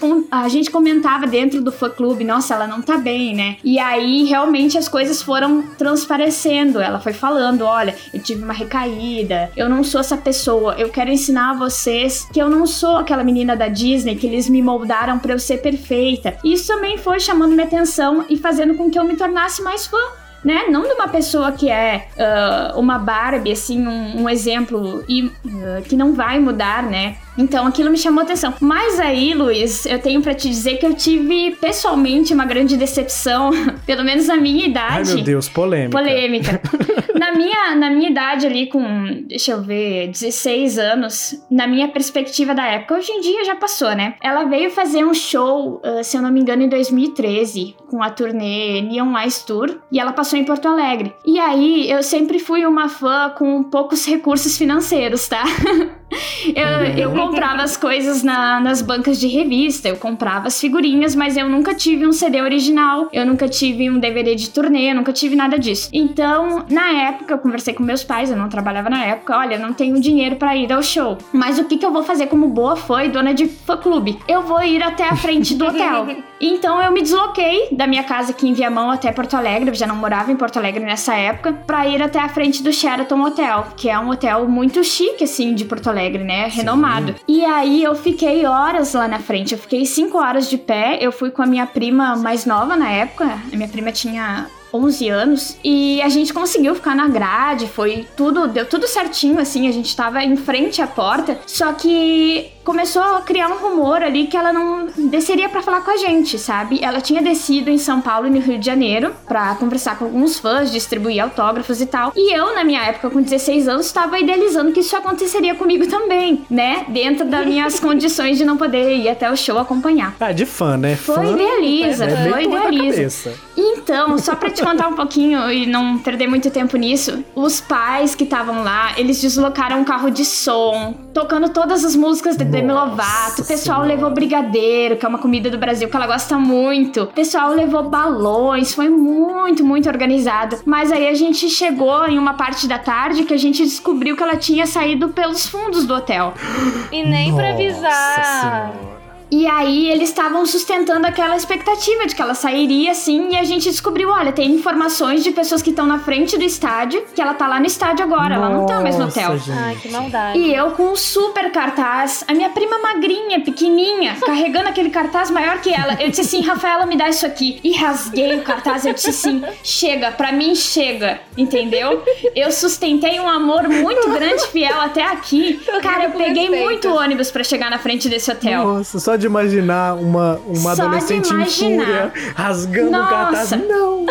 comentava dentro do fã-clube, nossa, ela não tá bem, né? E aí realmente as coisas foram transparecendo, ela foi falando, olha, eu tive uma recaída, eu não sou essa pessoa, eu quero ensinar a vocês que eu não sou aquela menina da Disney que eles me moldaram pra eu ser perfeita. Isso também foi chamando minha atenção e fazendo com que eu me tornasse mais fã, né? Não de uma pessoa que é uma Barbie, assim, um exemplo que não vai mudar, né? Então, aquilo me chamou atenção. Mas aí, Luiz, eu tenho pra te dizer que eu tive, pessoalmente, uma grande decepção, pelo menos na minha idade. Ai, meu Deus, polêmica. Na minha idade ali, com, 16 anos, na minha perspectiva da época, hoje em dia já passou, né? Ela veio fazer um show, se eu não me engano, em 2013, com a turnê Neon Lights Tour, e ela passou em Porto Alegre. E aí, eu sempre fui uma fã com poucos recursos financeiros, tá? Eu comprava as coisas nas bancas de revista, eu comprava as figurinhas, mas eu nunca tive um CD original, eu nunca tive um DVD de turnê, eu nunca tive nada disso. Então, na época, eu conversei com meus pais, eu não trabalhava na época, olha, eu não tenho dinheiro pra ir ao show, mas o que eu vou fazer como boa fã e dona de fã-clube? Eu vou ir até a frente do hotel. Então, eu me desloquei da minha casa aqui em Viamão até Porto Alegre, eu já não morava em Porto Alegre nessa época, pra ir até a frente do Sheraton Hotel, que é um hotel muito chique, assim, de Porto Alegre, né? Renomado. Sim. E aí eu fiquei horas lá na frente, eu fiquei 5 horas de pé, eu fui com a minha prima mais nova na época, a minha prima tinha 11 anos, e a gente conseguiu ficar na grade, deu tudo certinho, assim, a gente tava em frente à porta, só que começou a criar um rumor ali que ela não desceria pra falar com a gente, sabe? Ela tinha descido em São Paulo e no Rio de Janeiro pra conversar com alguns fãs, distribuir autógrafos e tal, e eu, na minha época, com 16 anos, tava idealizando que isso aconteceria comigo também, né? Dentro das minhas condições de não poder ir até o show acompanhar. Ah, de fã, né? Foi idealiza. Então, só pra te contar um pouquinho e não perder muito tempo nisso, os pais que estavam lá, eles deslocaram um carro de som, tocando todas as músicas de Demi Lovato, o pessoal levou brigadeiro, que é uma comida do Brasil que ela gosta muito, o pessoal levou balões, foi muito, muito organizado. Mas aí a gente chegou em uma parte da tarde que a gente descobriu que ela tinha saído pelos fundos do hotel. E nem pra avisar. E aí eles estavam sustentando aquela expectativa de que ela sairia, assim, e a gente descobriu, olha, tem informações de pessoas que estão na frente do estádio, que ela tá lá no estádio agora. Nossa, ela não tá mais no hotel. Gente. Ai, que maldade. E eu com um super cartaz, a minha prima magrinha, pequenininha, carregando aquele cartaz maior que ela. Eu disse assim, Rafaela, me dá isso aqui. E rasguei o cartaz, eu disse assim, chega, pra mim chega, entendeu? Eu sustentei um amor muito grande, fiel até aqui. Cara, eu peguei muito ônibus pra chegar na frente desse hotel. Nossa, só de imaginar uma adolescente em fúria rasgando o cartaz. Não, não.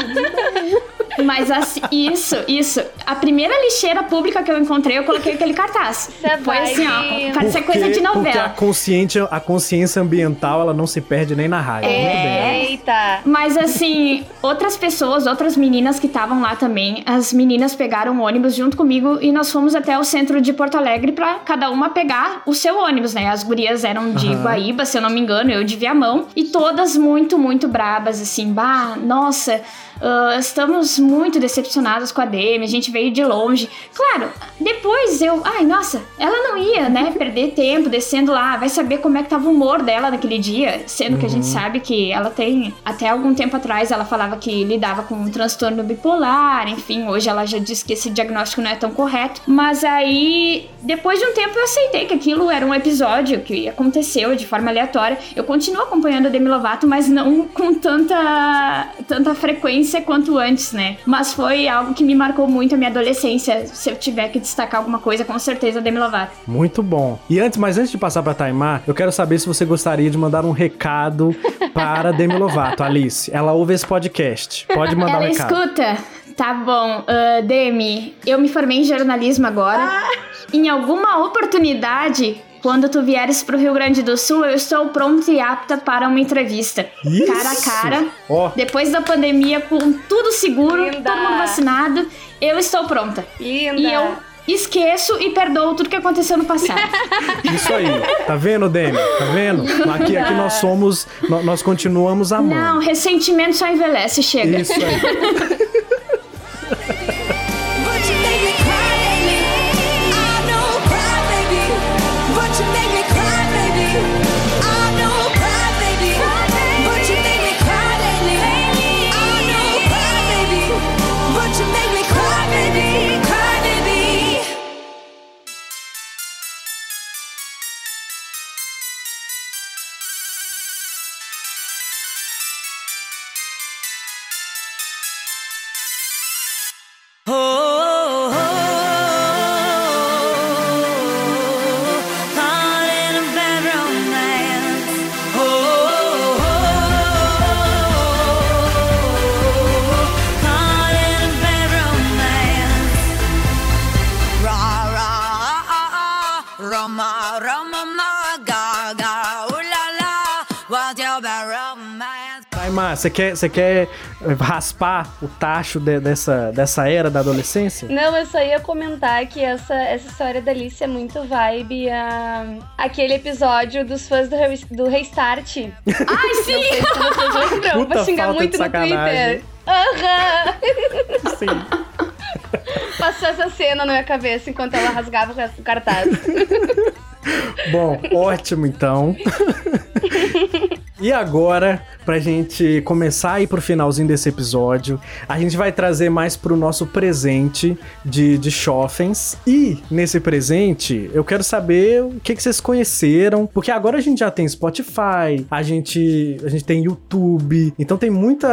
Mas assim, isso. A primeira lixeira pública que eu encontrei, eu coloquei aquele cartaz. Foi assim, ó. Parece coisa de novela. Porque a consciência ambiental, ela não se perde nem na raiva. Eita! Mas assim, outras pessoas, outras meninas que estavam lá também, as meninas pegaram o ônibus junto comigo e nós fomos até o centro de Porto Alegre pra cada uma pegar o seu ônibus, né? As gurias eram de Guaíba, se eu não me engano, eu de Viamão, e todas muito, muito brabas, assim, bah, nossa, estamos muito decepcionadas com a Demi, a gente veio de longe. Claro, depois ai, nossa, ela não ia, né, perder tempo descendo lá, vai saber como é que tava o humor dela naquele dia, sendo que a gente sabe que ela tem, até algum tempo atrás, ela falava que lidava com um transtorno bipolar, enfim, hoje ela já disse que esse diagnóstico não é tão correto, mas aí, depois de um tempo eu aceitei que aquilo era um episódio que aconteceu de forma aleatória. Eu continuo acompanhando a Demi Lovato, mas não com tanta frequência quanto antes, né? Mas foi algo que me marcou muito a minha adolescência. Se eu tiver que destacar alguma coisa, com certeza a Demi Lovato. Muito bom. Mas antes de passar pra Taimã, eu quero saber se você gostaria de mandar um recado para a Demi Lovato. Alice, ela ouve esse podcast. Pode mandar um recado. Ela escuta. Tá bom, Demi, eu me formei em jornalismo agora. Em alguma oportunidade, quando tu vieres pro Rio Grande do Sul, eu estou pronta e apta para uma entrevista. Isso. Cara a cara, Depois da pandemia, com tudo seguro, todo mundo vacinado, eu estou pronta. Linda. E eu esqueço e perdoo tudo que aconteceu no passado. Isso aí. Tá vendo, Demi? Tá vendo? Aqui nós continuamos amando. Não, ressentimento só envelhece, chega. Isso aí. Você quer raspar o tacho dessa era da adolescência? Não, eu só ia comentar que essa história da Alice é muito vibe aquele episódio dos fãs do Restart. Ai, sim! Não sei se vocês lembram, vou xingar muito no Twitter. Sim. Passou essa cena na minha cabeça enquanto ela rasgava o cartaz. Bom, ótimo então. E agora, pra gente começar a ir pro finalzinho desse episódio, a gente vai trazer mais pro nosso presente de Chofens. E nesse presente, eu quero saber o que vocês conheceram, porque agora a gente já tem Spotify, a gente tem YouTube, então tem muito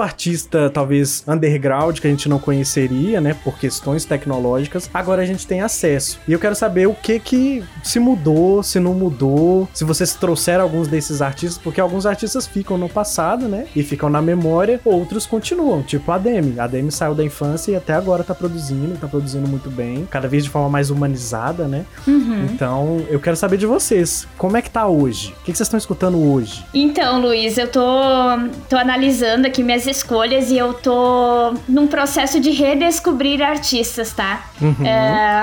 artista, talvez, underground, que a gente não conheceria, né, por questões tecnológicas. Agora a gente tem acesso. E eu quero saber o que se mudou, se não mudou, se vocês trouxeram alguns desses artistas, porque alguns artistas ficam no passado, né? E ficam na memória, outros continuam, tipo a Demi. A Demi saiu da infância e até agora tá produzindo muito bem, cada vez de forma mais humanizada, né? Uhum. Então, eu quero saber de vocês, como é que tá hoje? O que vocês estão escutando hoje? Então, Luiz, eu tô analisando aqui minhas escolhas e eu tô num processo de redescobrir artistas, tá? Uhum.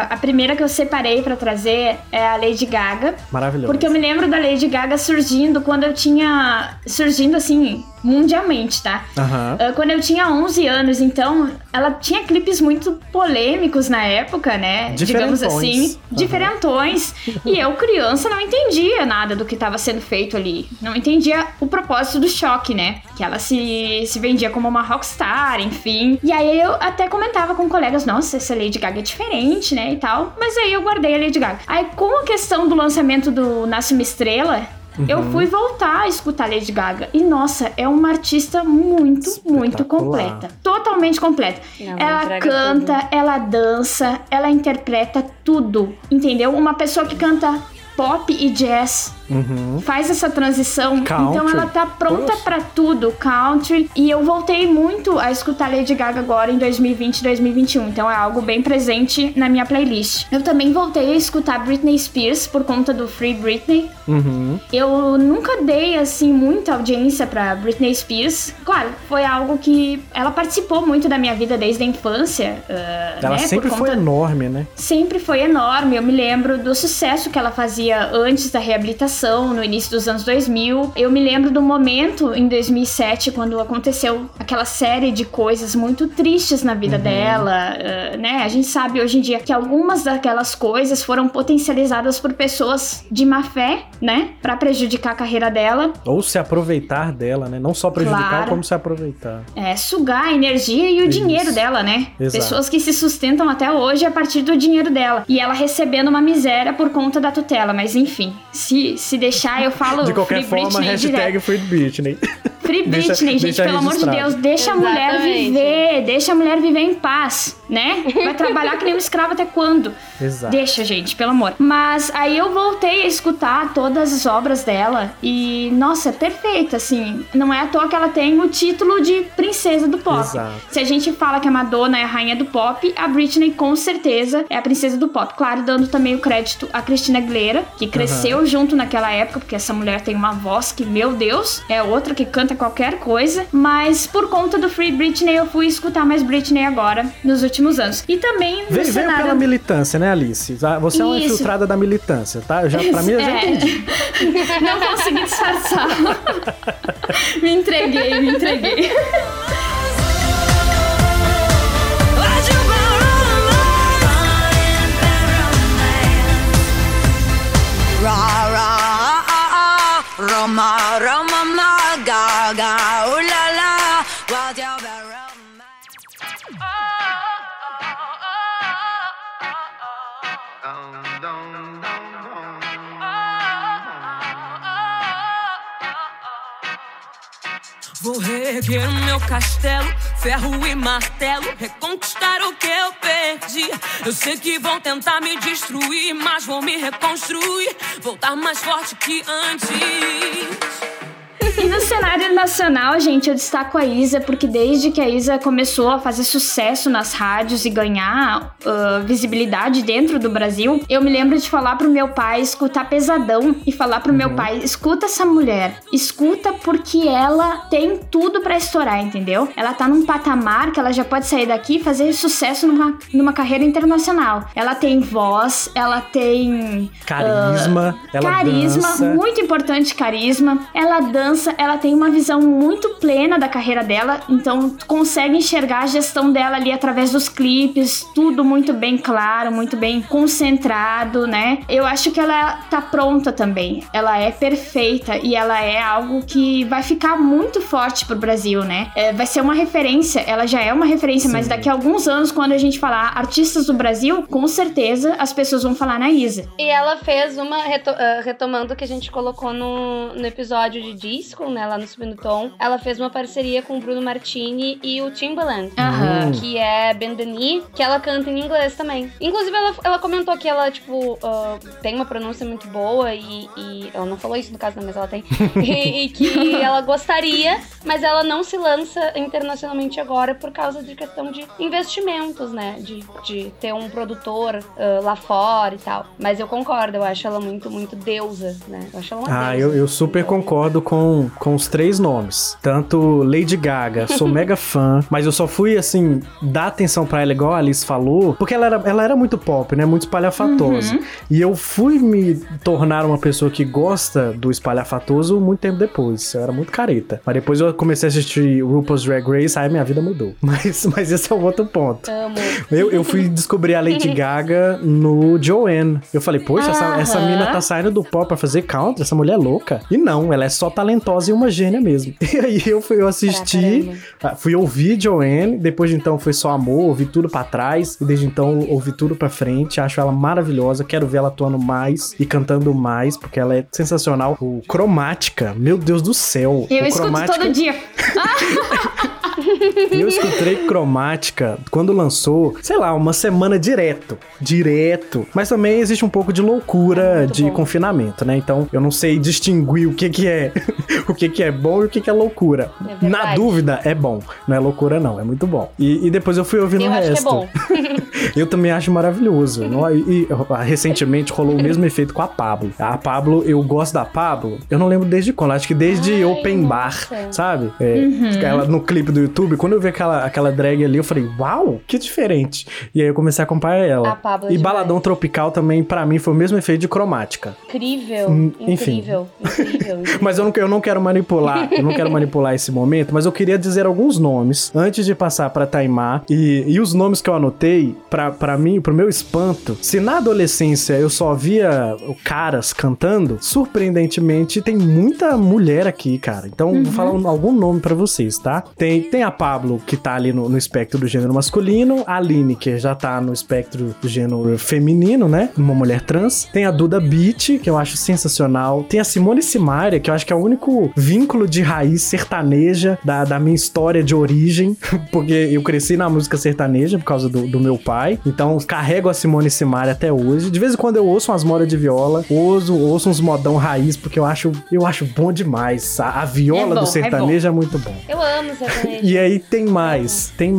A primeira que eu separei pra trazer é a Lady Gaga. Maravilhoso. Porque eu me lembro da Lady Gaga surgindo quando eu tinha vinha surgindo, assim, mundialmente, tá? Uhum. Quando eu tinha 11 anos, então, ela tinha clipes muito polêmicos na época, né? Digamos assim, diferentões. E eu, criança, não entendia nada do que estava sendo feito ali. Não entendia o propósito do choque, né? Que ela se vendia como uma rockstar, enfim. E aí eu até comentava com colegas, nossa, essa Lady Gaga é diferente, né, e tal. Mas aí eu guardei a Lady Gaga. Aí, com a questão do lançamento do Nasce Uma Estrela... Uhum. Eu fui voltar a escutar Lady Gaga. E, nossa, é uma artista muito, muito completa. Totalmente completa. Não, ela canta, tudo. Ela dança, ela interpreta tudo, entendeu? Uma pessoa que canta pop e jazz, uhum, faz essa transição. Country. Então, ela tá pronta pra tudo. Country. E eu voltei muito a escutar Lady Gaga agora em 2020 e 2021. Então, é algo bem presente na minha playlist. Eu também voltei a escutar Britney Spears por conta do Free Britney. Uhum. Eu nunca dei, assim, muita audiência pra Britney Spears. Claro, foi algo que... Ela participou muito da minha vida desde a infância. Ela, né, sempre foi enorme, né? Sempre foi enorme. Eu me lembro do sucesso que ela fazia antes da reabilitação, no início dos anos 2000. Eu me lembro do momento em 2007, quando aconteceu aquela série de coisas muito tristes na vida, uhum, dela, né? A gente sabe hoje em dia que algumas daquelas coisas foram potencializadas por pessoas de má fé, né? Pra prejudicar a carreira dela. Ou se aproveitar dela, né? Não só prejudicar, claro, como se aproveitar. É, sugar a energia e o dinheiro dela, né? Exato. Pessoas que se sustentam até hoje a partir do dinheiro dela. E ela recebendo uma miséria por conta da tutela. Mas enfim, se deixar, eu falo... De qualquer forma, hashtag Free Britney. Free Britney, gente, pelo amor de Deus, deixa a mulher viver, deixa a mulher viver em paz, né? Vai trabalhar que nem um escravo até quando? Exato. Deixa, gente, pelo amor. Mas aí eu voltei a escutar todas as obras dela e, nossa, perfeita, assim, não é à toa que ela tem o título de princesa do pop. Exato. Se a gente fala que a Madonna é a rainha do pop, a Britney com certeza é a princesa do pop. Claro, dando também o crédito à Christina Aguilera, que cresceu, uhum, junto naquela época, porque essa mulher tem uma voz que, meu Deus, é outra que canta qualquer coisa, mas por conta do Free Britney eu fui escutar mais Britney agora, nos últimos anos. E também... Veio pela militância, né, Alice? Você é uma infiltrada da militância, tá? Pra mim, eu já entendi. Não consegui disfarçar. Me entreguei. Vou reerguer o meu castelo, ferro e martelo, reconquistar o que eu perdi. Eu sei que vão tentar me destruir, mas vou me reconstruir, voltar mais forte que antes. E no cenário nacional, gente, eu destaco a Isa, porque desde que a Isa começou a fazer sucesso nas rádios e ganhar visibilidade dentro do Brasil, eu me lembro de falar pro meu pai escutar Pesadão e falar pro meu pai, escuta essa mulher, escuta, porque ela tem tudo pra estourar, entendeu? Ela tá num patamar que ela já pode sair daqui e fazer sucesso numa carreira internacional. Ela tem voz, ela tem... Carisma, ela carisma, dança. Muito importante carisma. Ela dança, ela tem uma visão muito plena da carreira dela, então tu consegue enxergar a gestão dela ali através dos clipes, tudo muito bem claro, muito bem concentrado, né? Eu acho que ela tá pronta também, ela é perfeita e ela é algo que vai ficar muito forte pro Brasil, né? Vai ser uma referência, ela já é uma referência, sim, mas daqui a alguns anos, quando a gente falar artistas do Brasil, com certeza as pessoas vão falar na Isa. E ela fez uma, retomando o que a gente colocou no episódio de Disney, né, lá no Subindo Tom, ela fez uma parceria com o Bruno Martini e o Timbaland, que é Ben Denis, que ela canta em inglês também. Inclusive, ela comentou que ela, tipo, tem uma pronúncia muito boa e ela não falou isso no caso, não, mas ela tem. E que ela gostaria, mas ela não se lança internacionalmente agora por causa de questão de investimentos, né, de ter um produtor lá fora e tal. Mas eu concordo, eu acho ela muito, muito deusa, né? Eu acho ela uma deusa. Eu super concordo com com os três nomes. Tanto Lady Gaga, sou mega fã, mas eu só fui, assim, dar atenção pra ela, igual a Alice falou, porque ela era muito pop, né? Muito espalhafatosa. Uhum. E eu fui me tornar uma pessoa que gosta do espalhafatoso muito tempo depois. Eu era muito careta. Mas depois eu comecei a assistir RuPaul's Drag Race, aí minha vida mudou. Mas esse é um outro ponto. Amo. Eu fui descobrir a Lady Gaga no Joanne. Eu falei, poxa, essa mina tá saindo do pop pra fazer country, essa mulher é louca. E não, ela é só talentosa e uma gênia mesmo. E aí eu assisti, fui ouvir Joanne, depois de então foi só amor, ouvi tudo pra trás, e desde então ouvi tudo pra frente, acho ela maravilhosa, quero ver ela atuando mais e cantando mais, porque ela é sensacional. O Cromática, meu Deus do céu. Eu escuto Cromática... todo dia. Eu escutei Cromática quando lançou, sei lá, uma semana direto. Mas também existe um pouco de loucura de bom. Confinamento, né? Então eu não sei distinguir o que é o que é bom e o que é loucura. É na dúvida, é bom. Não é loucura não, é muito bom. E depois eu fui ouvindo o resto. Que é bom. Eu também acho maravilhoso. E recentemente rolou o mesmo efeito com a Pablo. A Pablo, eu gosto da Pablo, eu não lembro desde quando, acho que desde Open Bar, sabe? Ela no clipe do YouTube, quando eu vi aquela drag ali, eu falei, uau, que diferente. E aí eu comecei a acompanhar ela. E Baladão Tropical também, pra mim, foi o mesmo efeito de Cromática. Incrível. Enfim. Mas eu não quero manipular esse momento, mas eu queria dizer alguns nomes, antes de passar pra Taimã, e os nomes que eu anotei, pra mim, pro meu espanto, se na adolescência eu só via caras cantando, surpreendentemente tem muita mulher aqui, cara. Então, vou falar algum nome pra vocês, tá? Tem a Pablo, que tá ali no espectro do gênero masculino. A Aline, que já tá no espectro do gênero feminino, né? Uma mulher trans. Tem a Duda Beat, que eu acho sensacional. Tem a Simone Simaria, que eu acho que é o único vínculo de raiz sertaneja da minha história de origem. Porque eu cresci na música sertaneja por causa do meu pai. Então, carrego a Simone Simaria até hoje. De vez em quando eu ouço umas modas de viola. Ouço uns modão raiz, porque eu acho bom demais. A viola do sertanejo é muito bom. Eu amo sertanejo. E aí tem mais. Tem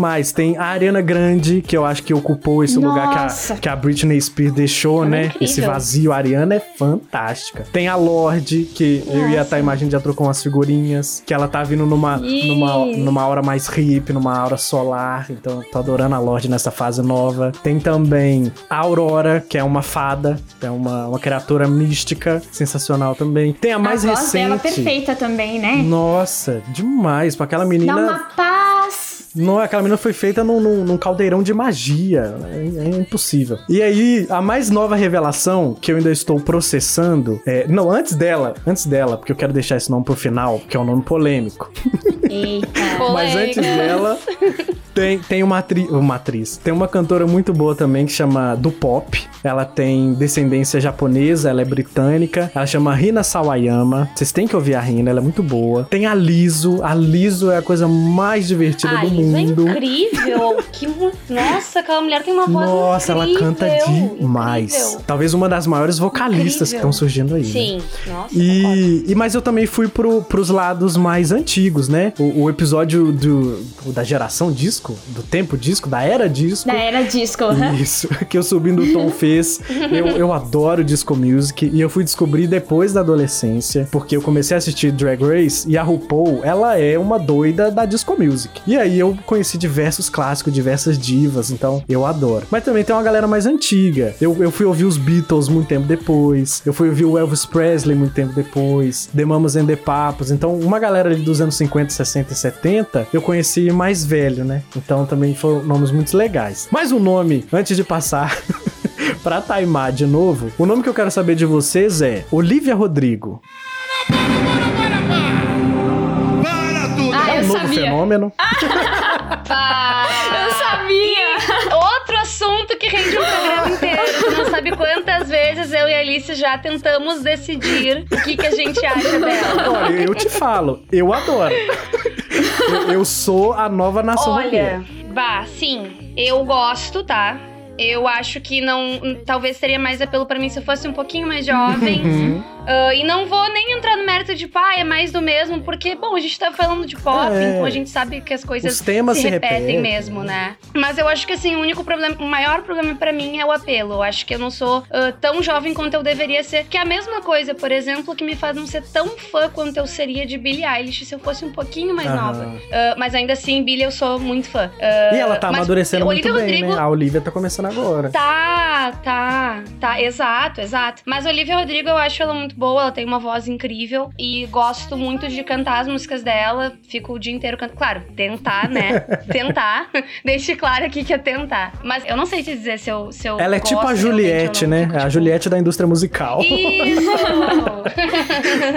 a Ariana Grande, que eu acho que ocupou esse lugar que a Britney Spears deixou, né? Incrível. Esse vazio. A Ariana é fantástica. Tem a Lorde, que eu e a Taimã, a gente já trocou umas figurinhas, que ela tá vindo numa aura mais hippie, numa aura solar. Então, eu tô adorando a Lorde nessa fase nova. Tem também a Aurora, que é uma fada, é uma criatura mística, sensacional também. Tem a mais recente. A voz dela perfeita também, né? Nossa, demais. Pra aquela menina... Dá uma paz. Não, aquela menina foi feita num caldeirão de magia. É impossível. E aí, a mais nova revelação que eu ainda estou processando é... Não, antes dela, porque eu quero deixar esse nome pro final, que é um nome polêmico. Eita. Mas antes dela, tem uma atriz. Tem uma cantora muito boa também que chama Do Pop. Ela tem descendência japonesa, ela é britânica. Ela chama Rina Sawayama. Vocês têm que ouvir a Rina, ela é muito boa. Tem a Liso. A Liso é a coisa mais divertida do mundo. Isso é incrível! Nossa, aquela mulher tem uma voz incrível! Nossa, ela canta demais! Incrível. Talvez uma das maiores vocalistas que estão surgindo aí. Sim, né? Nossa. Mas eu também fui pros lados mais antigos, né? O episódio da geração disco, do tempo disco, da era disco. Da era disco, né? Isso, que o Subindo Tom fez. Eu adoro disco music e eu fui descobrir depois da adolescência, porque eu comecei a assistir Drag Race e a RuPaul, ela é uma doida da disco music. E aí eu conheci diversos clássicos, diversas divas, então eu adoro. Mas também tem uma galera mais antiga. Eu fui ouvir os Beatles muito tempo depois, eu fui ouvir o Elvis Presley muito tempo depois, The Mamas and the Papas, então uma galera ali dos anos 50, 60 e 70, eu conheci mais velho, né? Então também foram nomes muito legais. Mais um nome, antes de passar... pra Taimã de novo, o nome que eu quero saber de vocês é Olivia Rodrigo. Novo fenômeno. Eu sabia! Outro assunto que rende o programa inteiro. Você não sabe quantas vezes eu e a Alice já tentamos decidir o que a gente acha dela. Olha, eu te falo, eu adoro. Eu sou a nova nação. Olha, bah, sim, eu gosto, tá? Eu acho que não... Talvez seria mais apelo pra mim se eu fosse um pouquinho mais jovem. E não vou nem entrar no mérito de, pá, é mais do mesmo. Porque, bom, a gente tá falando de pop, então a gente sabe que as coisas se repetem mesmo, né? Mas eu acho que, assim, o único problema... O maior problema pra mim é o apelo. Eu acho que eu não sou tão jovem quanto eu deveria ser. Que é a mesma coisa, por exemplo, que me faz não ser tão fã quanto eu seria de Billie Eilish se eu fosse um pouquinho mais nova. Mas ainda assim, Billie, eu sou muito fã. E ela tá amadurecendo muito bem, né? A Olivia tá começando agora. Tá, exato. Mas a Olivia Rodrigo, eu acho ela muito boa, ela tem uma voz incrível e gosto muito de cantar as músicas dela, fico o dia inteiro cantando. Claro, tentar, né? Deixe claro aqui que é tentar. Mas eu não sei te dizer se eu ela é gosto, tipo a Juliette, né? Tipo... A Juliette da indústria musical. Isso!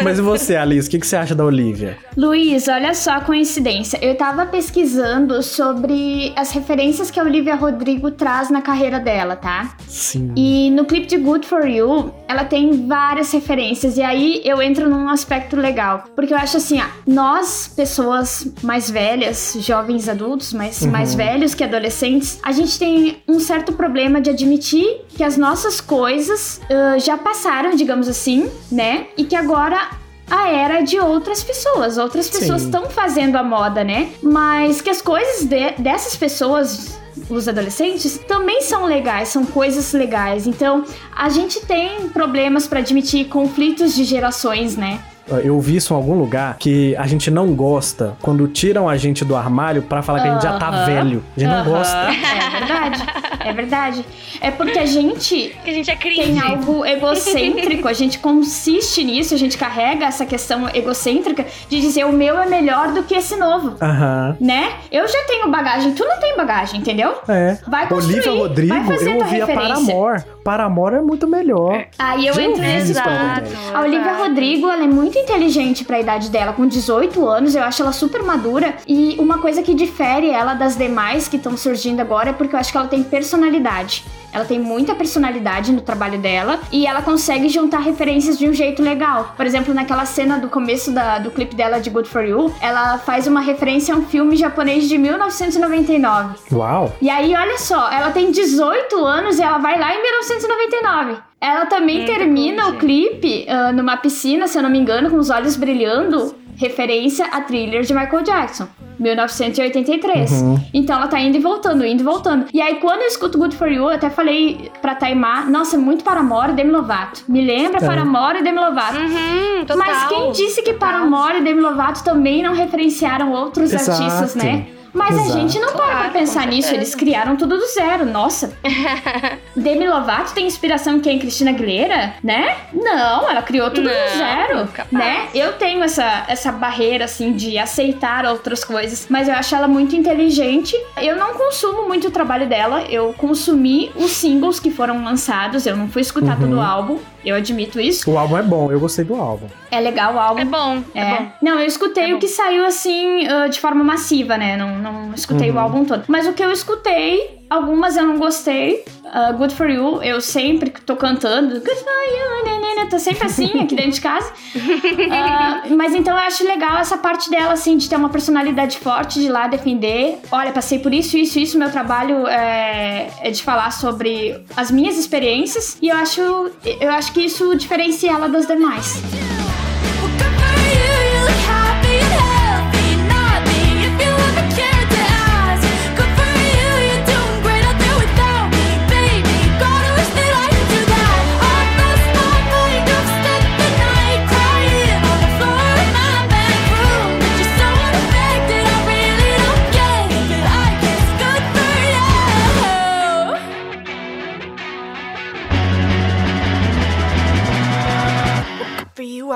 Mas e você, Alice? O que você acha da Olivia? Luiz, olha só a coincidência. Eu tava pesquisando sobre as referências que a Olivia Rodrigo traz na carreira dela, tá? Sim. E no clipe de Good For You, ela tem várias referências, e aí eu entro num aspecto legal, porque eu acho assim, nós, pessoas mais velhas, jovens adultos, mas mais velhos que adolescentes, a gente tem um certo problema de admitir que as nossas coisas já passaram, digamos assim, né? E que agora... a era de outras pessoas estão fazendo a moda, né? Mas que as coisas dessas pessoas, os adolescentes, também são legais, são coisas legais. Então, a gente tem problemas para admitir conflitos de gerações, né? Eu vi isso em algum lugar, que a gente não gosta quando tiram a gente do armário pra falar que a gente já tá velho. A gente não gosta. É verdade. É porque a gente é cringe. Tem algo egocêntrico, a gente consiste nisso, a gente carrega essa questão egocêntrica de dizer o meu é melhor do que esse novo. Né? Eu já tenho bagagem, tu não tem bagagem, entendeu? Vai construir, Olivia Rodrigo, vai fazendo a referência. Paramor é muito melhor. Aí eu entro nesse ponto. A Olivia Rodrigo, ela é muito inteligente pra idade dela, com 18 anos, eu acho ela super madura, e uma coisa que difere ela das demais que estão surgindo agora é porque eu acho que ela tem personalidade. Ela tem muita personalidade no trabalho dela e ela consegue juntar referências de um jeito legal. Por exemplo, naquela cena do começo do clipe dela de Good For You, ela faz uma referência a um filme japonês de 1999. Uau! E aí, olha só, ela tem 18 anos e ela vai lá em 1999. Ela também termina o clipe numa piscina, se eu não me engano, com os olhos brilhando, referência a Thriller de Michael Jackson, 1983. Então ela tá indo e voltando. E aí quando eu escuto Good For You, eu até falei pra Taimã, nossa, muito Paramore e Demi Lovato. Me lembra Paramore e Demi Lovato. Total, mas quem disse que Paramore e Demi Lovato também não referenciaram outros artistas, né? Mas a gente não para pra pensar nisso, eles criaram tudo do zero, nossa. Demi Lovato tem inspiração em quem? Cristina Aguilera, né? Não, ela criou tudo do zero, né? Eu tenho essa barreira, assim, de aceitar outras coisas, mas eu acho ela muito inteligente. Eu não consumo muito o trabalho dela, eu consumi os singles que foram lançados, eu não fui escutar todo o álbum. Eu admito isso. O álbum é bom, eu gostei do álbum. É legal o álbum. É bom. Não, eu escutei o que saiu assim, de forma massiva, né? Não escutei o álbum todo. Mas o que eu escutei, algumas eu não gostei. Good For You, eu sempre tô cantando. Good For You, né? Tô sempre assim, aqui dentro de casa. Mas então eu acho legal essa parte dela, assim, de ter uma personalidade forte, de ir lá defender. Olha, passei por isso. Meu trabalho é de falar sobre as minhas experiências. E eu acho que isso diferencia ela das demais.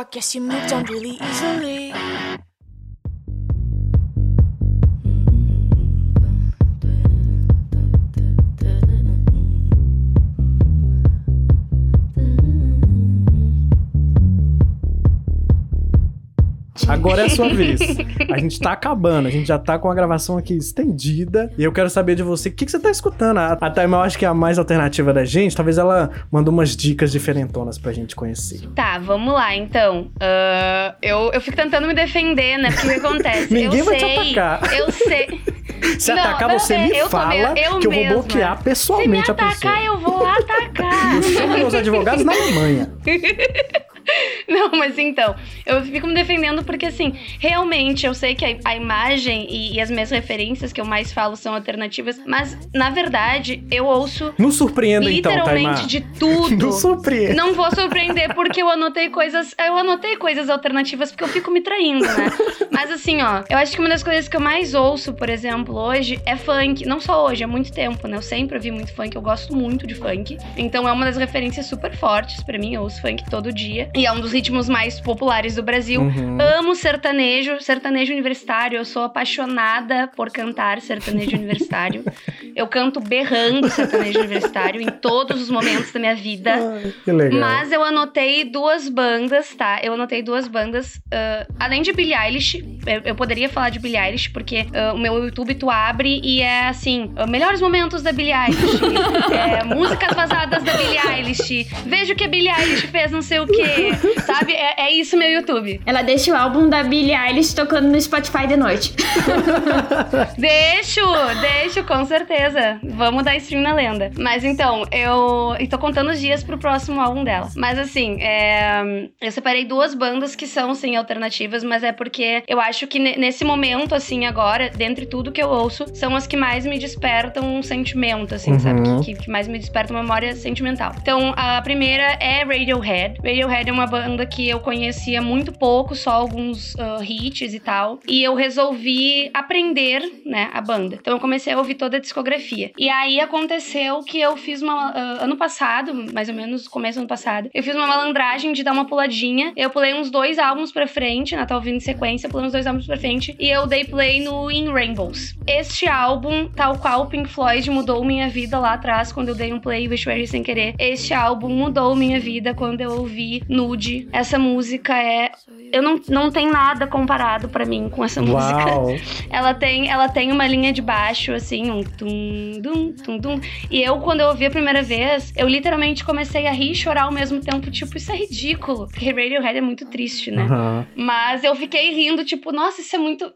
I guess you moved on really easily. Agora é a sua vez. A gente tá acabando, a gente já tá com a gravação aqui estendida. E eu quero saber de você, o que você tá escutando? A Taimã, eu acho que é a mais alternativa da gente. Talvez ela mandou umas dicas diferentonas pra gente conhecer. Tá, vamos lá, então. Eu fico tentando me defender, né? Porque o que acontece? Ninguém vai te atacar. Eu sei... Se não, atacar, você me eu fala eu que eu vou bloquear pessoalmente se me atacar, a pessoa. Se eu vou atacar. Eu chamo meus advogados na Alemanha. Não, mas então, eu fico me defendendo porque, assim, realmente eu sei que a imagem e as minhas referências que eu mais falo são alternativas, mas, na verdade, eu ouço... Não surpreenda então, Taimã. Literalmente de tudo. Não surpreenda. Não vou surpreender porque eu anotei coisas alternativas porque eu fico me traindo, né? Mas, assim, ó, eu acho que uma das coisas que eu mais ouço, por exemplo, hoje, é funk. Não só hoje, há muito tempo, né? Eu sempre ouvi muito funk, eu gosto muito de funk. Então, é uma das referências super fortes pra mim, eu ouço funk todo dia. E é um dos ritmos mais populares do Brasil. Uhum. Amo sertanejo universitário. Eu sou apaixonada por cantar sertanejo universitário. Eu canto berrando sertanejo universitário em todos os momentos da minha vida. Ai, que legal. Mas eu anotei duas bandas, tá? Além de Billie Eilish, eu poderia falar de Billie Eilish, porque o meu YouTube tu abre e é assim, melhores momentos da Billie Eilish, músicas vazadas da Billie Eilish, veja o que a Billie Eilish fez, não sei o que. Sabe? É isso meu YouTube. Ela deixa o álbum da Billie Eilish tocando no Spotify de noite. Deixo, com certeza. Vamos dar stream na lenda. Mas então, eu tô contando os dias pro próximo álbum dela. Mas assim, eu separei duas bandas que são, sim, alternativas, mas é porque eu acho que nesse momento, assim, agora, dentre tudo que eu ouço, são as que mais me despertam um sentimento, assim, uhum. Sabe? Que mais me despertam memória sentimental. Então, a primeira é Radiohead. Radiohead é uma banda que eu conhecia muito pouco, só alguns hits e tal. E eu resolvi aprender, né, a banda. Então eu comecei a ouvir toda a discografia. E aí aconteceu que eu fiz uma... ano passado, mais ou menos, começo do ano passado, eu fiz uma malandragem de dar uma puladinha. Eu pulei uns 2 álbuns pra frente, né, tá ouvindo em sequência, eu pulei uns 2 álbuns pra frente. E eu dei play no In Rainbows. Este álbum, tal qual Pink Floyd mudou minha vida lá atrás, quando eu dei um play Wish You Were Here sem querer. Este álbum mudou minha vida quando eu ouvi Nude. Essa música não tem nada comparado pra mim com essa música. Ela tem uma linha de baixo, assim, um tum, dum, tum, dum. E eu, quando eu ouvi a primeira vez, eu literalmente comecei a rir e chorar ao mesmo tempo, tipo, isso é ridículo. Porque Radiohead é muito triste, né? Uhum. Mas eu fiquei rindo, tipo, nossa, isso é muito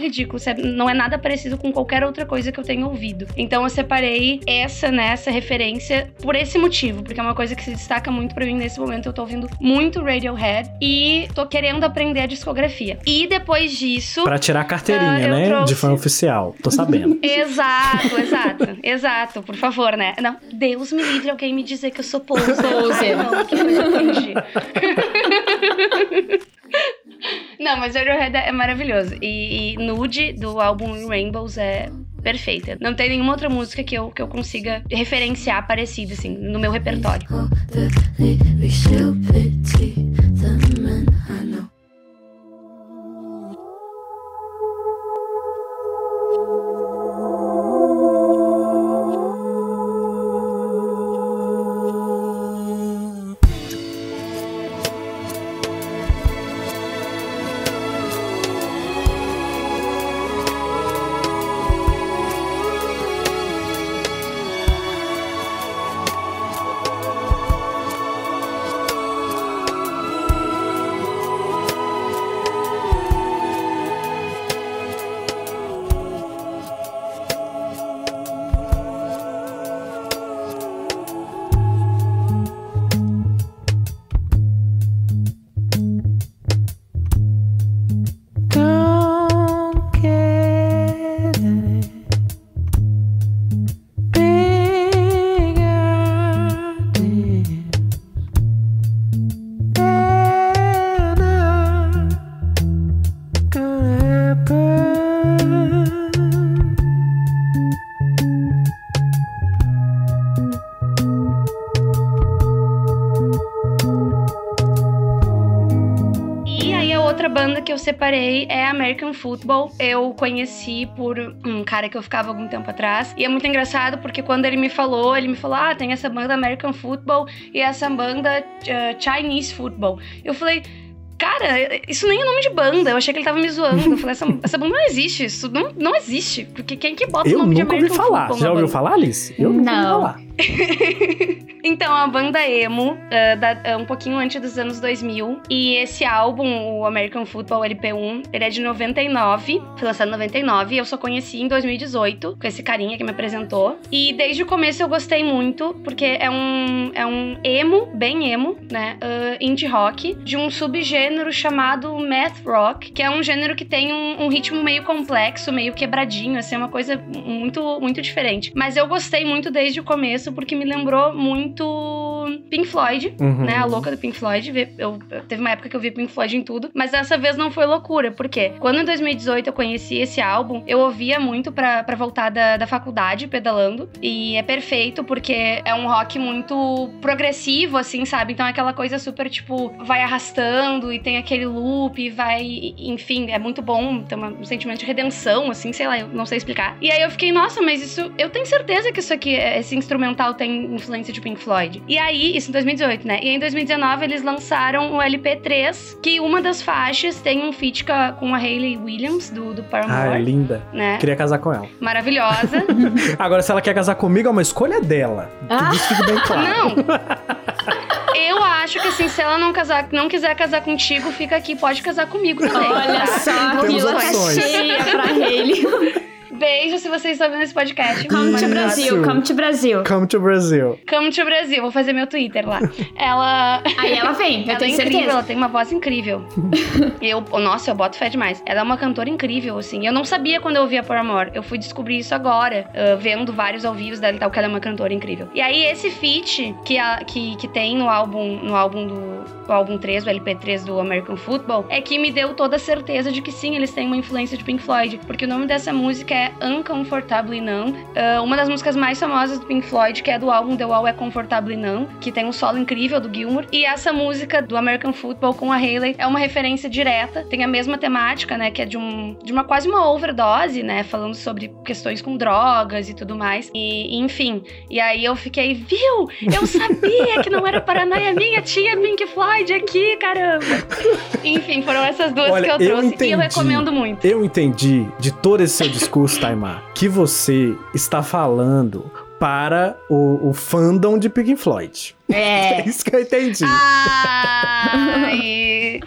ridículo. Não é nada parecido com qualquer outra coisa que eu tenha ouvido. Então eu separei essa referência por esse motivo, porque é uma coisa que se destaca muito pra mim nesse momento. Eu tô ouvindo muito Radiohead e tô querendo aprender a discografia. E depois disso... Pra tirar a carteirinha, né? Trouxe... De fã oficial. Tô sabendo. Exato. Por favor, né? Não, Deus me livre alguém me dizer que eu sou poser. Não, que eu entendi. Não, mas Radiohead é maravilhoso. E Nude, do álbum Rainbows, é... perfeita. Não tem nenhuma outra música que eu consiga referenciar parecida, assim, no meu repertório. Separei é American Football. Eu conheci por um cara que eu ficava algum tempo atrás, e é muito engraçado porque quando ele me falou, ah, tem essa banda American Football e essa banda Chinese Football. Eu falei, cara, isso nem é nome de banda. Eu achei que ele tava me zoando. Eu falei, essa banda não existe, isso não existe. Porque quem que bota o nome de American Football? Já ouviu falar, Alice? Eu não. Então, a banda emo, um pouquinho antes dos anos 2000. E esse álbum, o American Football LP1, ele é de 99. Foi lançado em 99 e eu só conheci em 2018, com esse carinha que me apresentou. E desde o começo eu gostei muito, porque é um emo, bem emo, né? Indie rock, de um subgênero chamado math rock, que é um gênero que tem um ritmo meio complexo, meio quebradinho, assim, uma coisa muito, muito diferente. Mas eu gostei muito desde o começo, porque me lembrou muito Pink Floyd, né? A louca do Pink Floyd. Teve uma época que eu vi Pink Floyd em tudo, mas dessa vez não foi loucura, porque quando em 2018 eu conheci esse álbum, eu ouvia muito pra voltar da faculdade pedalando, e é perfeito porque é um rock muito progressivo, assim, sabe? Então é aquela coisa super, tipo, vai arrastando e tem aquele loop, e vai, enfim, é muito bom, tem um sentimento de redenção, assim, sei lá, eu não sei explicar. E aí eu fiquei, nossa, mas isso, eu tenho certeza que isso aqui, esse instrumental tem influência de Pink Floyd. E aí, isso em 2018, né? E aí, em 2019 eles lançaram o LP3, que uma das faixas tem um feat com a Hayley Williams, do Paramore. Ah, é linda. Né? Queria casar com ela. Maravilhosa. Agora, se ela quer casar comigo, é uma escolha dela. Tudo isso fica bem claro. Não! Eu acho que, assim, se ela não quiser casar contigo, fica aqui, pode casar comigo também. Olha só, a fila tá cheia pra ele. Beijo se vocês estão vendo esse podcast. Come to Brasil, come to Brasil. Come to Brasil. Come to Brasil, vou fazer meu Twitter lá. Ela... Aí ela vem, eu tenho certeza. Incrível, ela tem uma voz incrível. Nossa, eu boto fé demais. Ela é uma cantora incrível, assim. Eu não sabia quando eu ouvia Paramore. Eu fui descobrir isso agora, vendo vários ao vivo dela e tal, que ela é uma cantora incrível. E aí esse feat que tem no álbum 3, o LP3 do American Football, é que me deu toda a certeza de que sim, eles têm uma influência de Pink Floyd, porque o nome dessa música é Uncomfortably Numb, uma das músicas mais famosas do Pink Floyd, que é do álbum The Wall é Comfortably Numb, que tem um solo incrível do Gilmour, e essa música do American Football com a Hayley é uma referência direta, tem a mesma temática, né, que é de uma quase uma overdose, né, falando sobre questões com drogas e tudo mais, e enfim, e aí eu fiquei, viu? Eu sabia que não era paranoia minha, tinha Pink Floyd aqui, caramba! Enfim, foram essas duas que eu trouxe e eu recomendo muito. Eu entendi de todo esse seu discurso, Taimã, que você está falando para o fandom de Pink Floyd. É isso que eu entendi. Ai,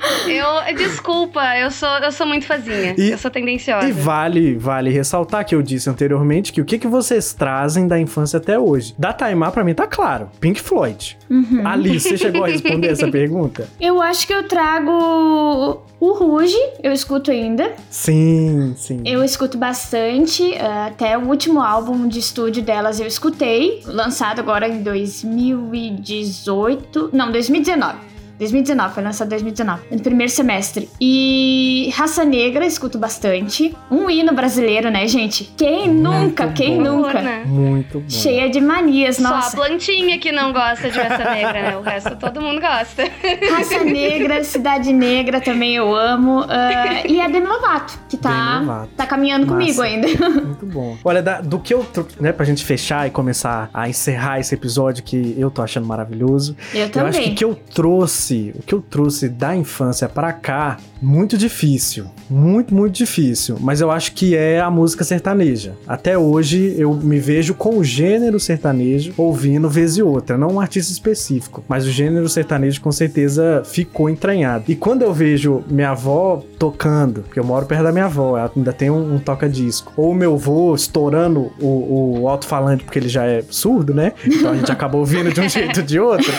desculpa, eu sou muito fãzinha, eu sou tendenciosa. E vale ressaltar que eu disse anteriormente que o que vocês trazem da infância até hoje. Da Taimã, pra mim, tá claro, Pink Floyd. Alice, você chegou a responder essa pergunta? Eu acho que eu trago o Rouge, eu escuto ainda. Sim, sim. Eu escuto bastante, até o último álbum de estúdio delas eu escutei, lançado agora em 2019, foi lançado em 2019, no primeiro semestre. E Raça Negra, escuto bastante. Um hino brasileiro, né, gente? Quem nunca? Né? Muito bom. Cheia de manias, nossa. Só a plantinha que não gosta de Raça Negra, né? O resto todo mundo gosta. Raça Negra, Cidade Negra também eu amo. E a Demi Lovato, que tá caminhando massa comigo ainda. Muito bom. Olha, do que eu... Né, pra gente fechar e começar a encerrar esse episódio que eu tô achando maravilhoso. Eu também. Eu acho que o que eu trouxe da infância pra cá, muito difícil. Muito, muito difícil. Mas eu acho que é a música sertaneja. Até hoje eu me vejo com o gênero sertanejo ouvindo vez e outra. Não um artista específico, mas o gênero sertanejo com certeza ficou entranhado. E quando eu vejo minha avó tocando, porque eu moro perto da minha avó, ela ainda tem um toca-disco. Ou meu avô estourando o alto-falante, porque ele já é surdo, né? Então a gente acaba ouvindo de um jeito ou de outro.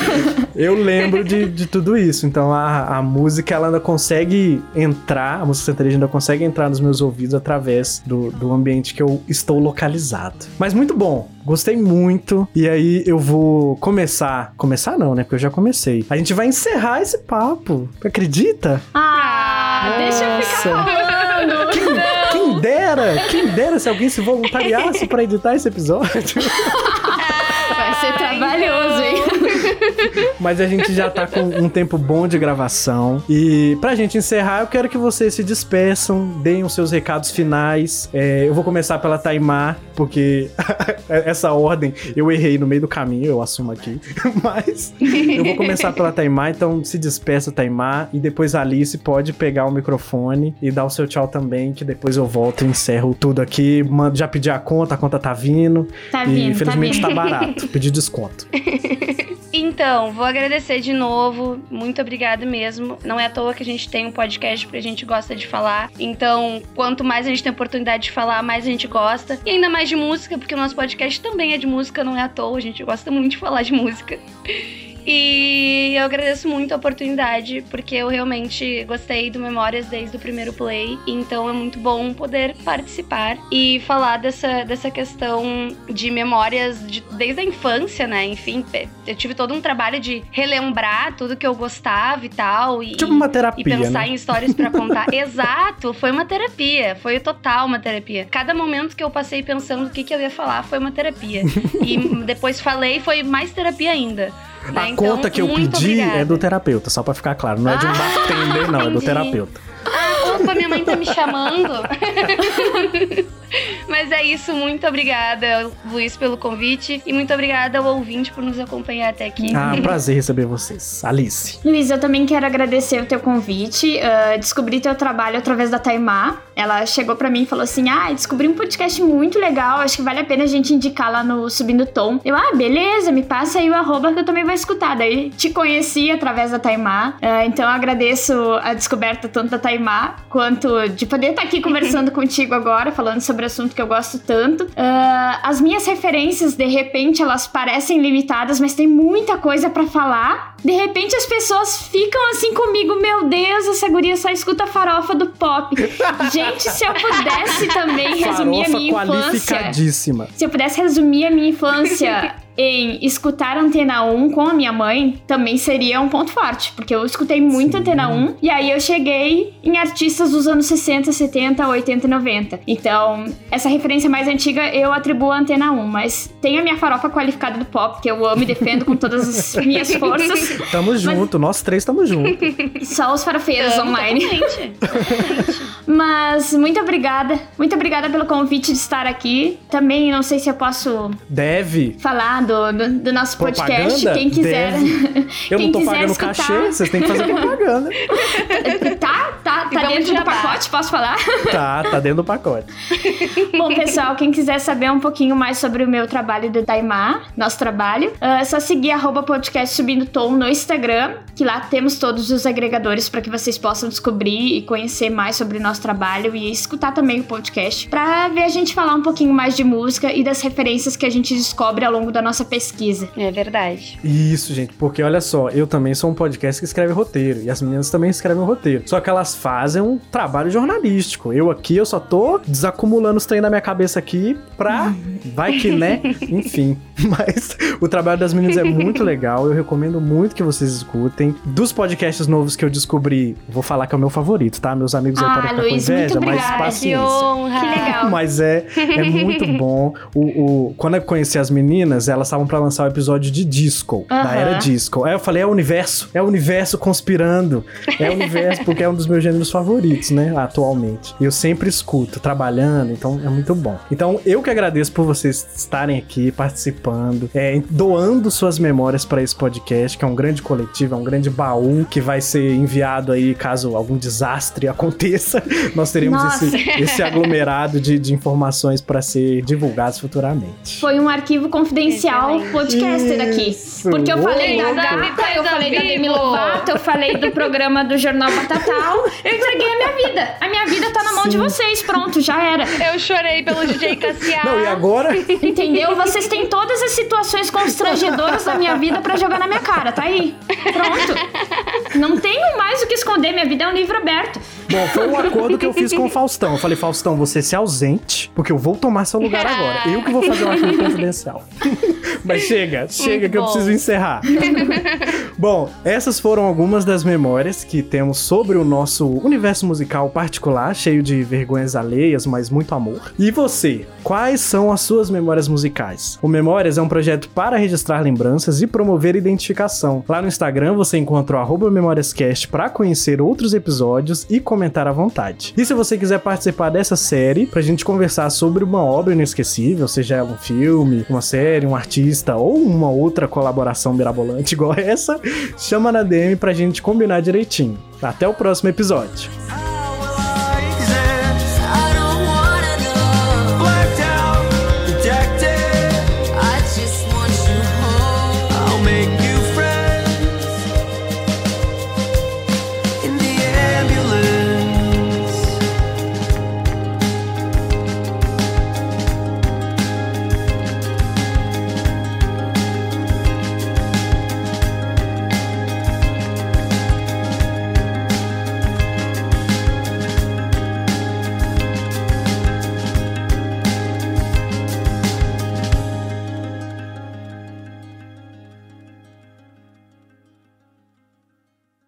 Eu lembro de tudo isso. Então a música, ela ainda consegue entrar, a música sertaneja ainda consegue entrar nos meus ouvidos através do ambiente que eu estou localizado. Mas muito bom, gostei muito. E aí eu vou começar não, né, porque eu já comecei. A gente vai encerrar esse papo, acredita? Deixa eu ficar falando. Quem dera se alguém se voluntariasse pra editar esse episódio. Vai ser trabalhoso, hein? Mas a gente já tá com um tempo bom de gravação. E pra gente encerrar, eu quero que vocês se despeçam, deem os seus recados finais. Eu vou começar pela Taimã, porque essa ordem eu errei no meio do caminho, eu assumo aqui. Mas eu vou começar pela Taimã, então se despeça, Taimã. E depois a Alice pode pegar o microfone e dar o seu tchau também, que depois eu volto e encerro tudo aqui. Já pedi a conta tá vindo. E infelizmente tá barato. Pedi de desconto. Então, vou agradecer de novo. Muito obrigada mesmo. Não é à toa que a gente tem um podcast porque a gente gosta de falar. Então, quanto mais a gente tem oportunidade de falar, mais a gente gosta. E ainda mais de música, porque o nosso podcast também é de música, não é à toa. A gente gosta muito de falar de música. E eu agradeço muito a oportunidade, porque eu realmente gostei do Memórias desde o primeiro play. Então é muito bom poder participar e falar dessa questão de memórias desde a infância, né? Enfim, eu tive todo um trabalho de relembrar tudo que eu gostava e tal. E, tipo uma terapia, e pensar, né, em histórias pra contar. Exato, foi uma terapia. Foi total uma terapia. Cada momento que eu passei pensando o que eu ia falar foi uma terapia. E depois falei, foi mais terapia ainda. Né? A então, conta que eu pedi obrigada. É do terapeuta, só pra ficar claro. Não é de um bartender, não. Entendi. É do terapeuta. Opa, minha mãe tá me chamando. Mas é isso, muito obrigada, Luiz, pelo convite. E muito obrigada ao ouvinte por nos acompanhar até aqui. Ah, prazer receber vocês, Alice. Luiz, eu também quero agradecer o teu convite. Descobri teu trabalho através da Taimã. Ela chegou pra mim e falou assim: ah, descobri um podcast muito legal, acho que vale a pena a gente indicar lá no Subindo Tom. Eu, beleza, me passa aí o @ que eu também vou escutar. Daí te conheci através da Taimã. Então eu agradeço a descoberta tanto da Taimã quanto de poder estar aqui conversando contigo agora, falando sobre assunto que eu gosto tanto. As minhas referências, de repente, elas parecem limitadas, mas tem muita coisa pra falar. De repente, as pessoas ficam assim comigo: meu Deus, essa guria só escuta a farofa do pop. Gente, se eu pudesse também resumir a minha infância... Se eu pudesse resumir a minha infância... em escutar Antena 1 com a minha mãe, também seria um ponto forte, porque eu escutei muito Antena 1, e aí eu cheguei em artistas dos anos 60, 70, 80 e 90. Então, essa referência mais antiga eu atribuo à Antena 1, mas tem a minha farofa qualificada do pop, que eu amo e defendo com todas as minhas forças. Tamo junto, nós três tamo junto. Só os farofeiros online. Totalmente. Mas, muito obrigada pelo convite de estar aqui. Também, não sei se eu posso... Deve. Falar do nosso podcast, propaganda? Quem quiser. Eu não tô pagando escutar... cachê, vocês têm que fazer propaganda. Tá dentro do pacote, posso falar? Tá dentro do pacote. Bom, pessoal, quem quiser saber um pouquinho mais sobre o meu trabalho do Taimã, nosso trabalho, é só seguir @podcastSubindoTom no Instagram, que lá temos todos os agregadores para que vocês possam descobrir e conhecer mais sobre o nosso trabalho e escutar também o podcast, para ver a gente falar um pouquinho mais de música e das referências que a gente descobre ao longo da nossa pesquisa. É verdade. Isso, gente, porque olha só, eu também sou um podcast que escreve roteiro, e as meninas também escrevem roteiro, só que elas fazem um trabalho jornalístico. Eu só tô desacumulando os trem na minha cabeça aqui pra... vai que, né? Enfim. Mas o trabalho das meninas é muito legal, eu recomendo muito que vocês escutem. Dos podcasts novos que eu descobri, vou falar que é o meu favorito, tá? Meus amigos já podem ficar com inveja, mas paciência. Que legal. Mas é muito bom. Quando eu conheci as meninas, elas estavam pra lançar o episódio de disco, da era disco. Aí eu falei, é o universo conspirando. É o universo, porque é um dos meus gêneros favoritos, né, atualmente. Eu sempre escuto, trabalhando, então é muito bom. Então, eu que agradeço por vocês estarem aqui, participando, doando suas memórias pra esse podcast, que é um grande coletivo, é um grande baú, que vai ser enviado aí, caso algum desastre aconteça, nós teremos esse aglomerado de informações pra ser divulgados futuramente. Foi um arquivo confidencial podcaster aqui. Porque eu falei da Gata, eu falei da Demi Lovato, eu falei do programa do Jornal Batatal. Eu entreguei a minha vida. A minha vida tá na mão de vocês. Pronto, já era. Eu chorei pelo DJ Cassiá. Não, e agora? Entendeu? Vocês têm todas as situações constrangedoras da minha vida pra jogar na minha cara. Tá aí. Pronto. Não tenho mais o que esconder. Minha vida é um livro aberto. Bom, foi um acordo que eu fiz com o Faustão. Eu falei, Faustão, você se ausente, porque eu vou tomar seu lugar agora. Eu que vou fazer um acordo confidencial. Mas chega que eu preciso encerrar. Bom, essas foram algumas das memórias que temos sobre o nosso universo musical particular, cheio de vergonhas alheias, mas muito amor. E você, quais são as suas memórias musicais? O Memórias é um projeto para registrar lembranças e promover identificação. Lá no Instagram você encontra o @memoriascast para conhecer outros episódios e comentar à vontade. E se você quiser participar dessa série, pra gente conversar sobre uma obra inesquecível, seja ela um filme, uma série, um artista ou uma outra colaboração mirabolante igual essa, chama na DM pra gente combinar direitinho. Até o próximo episódio.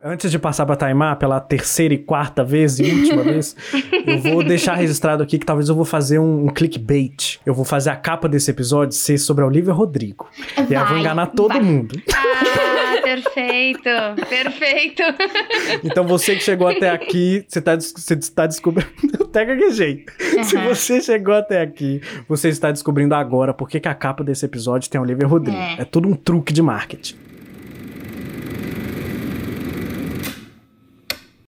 Antes de passar pra Taimã pela terceira e quarta vez e última vez, eu vou deixar registrado aqui que talvez eu vou fazer um clickbait. Eu vou fazer a capa desse episódio ser sobre a Olivia Rodrigo. E eu vou enganar todo mundo. Ah, perfeito, perfeito. Então você que chegou até aqui, você está descobrindo... Eu até gaguejei. Uhum. Se você chegou até aqui, você está descobrindo agora por que a capa desse episódio tem a Olivia Rodrigo. É tudo um truque de marketing.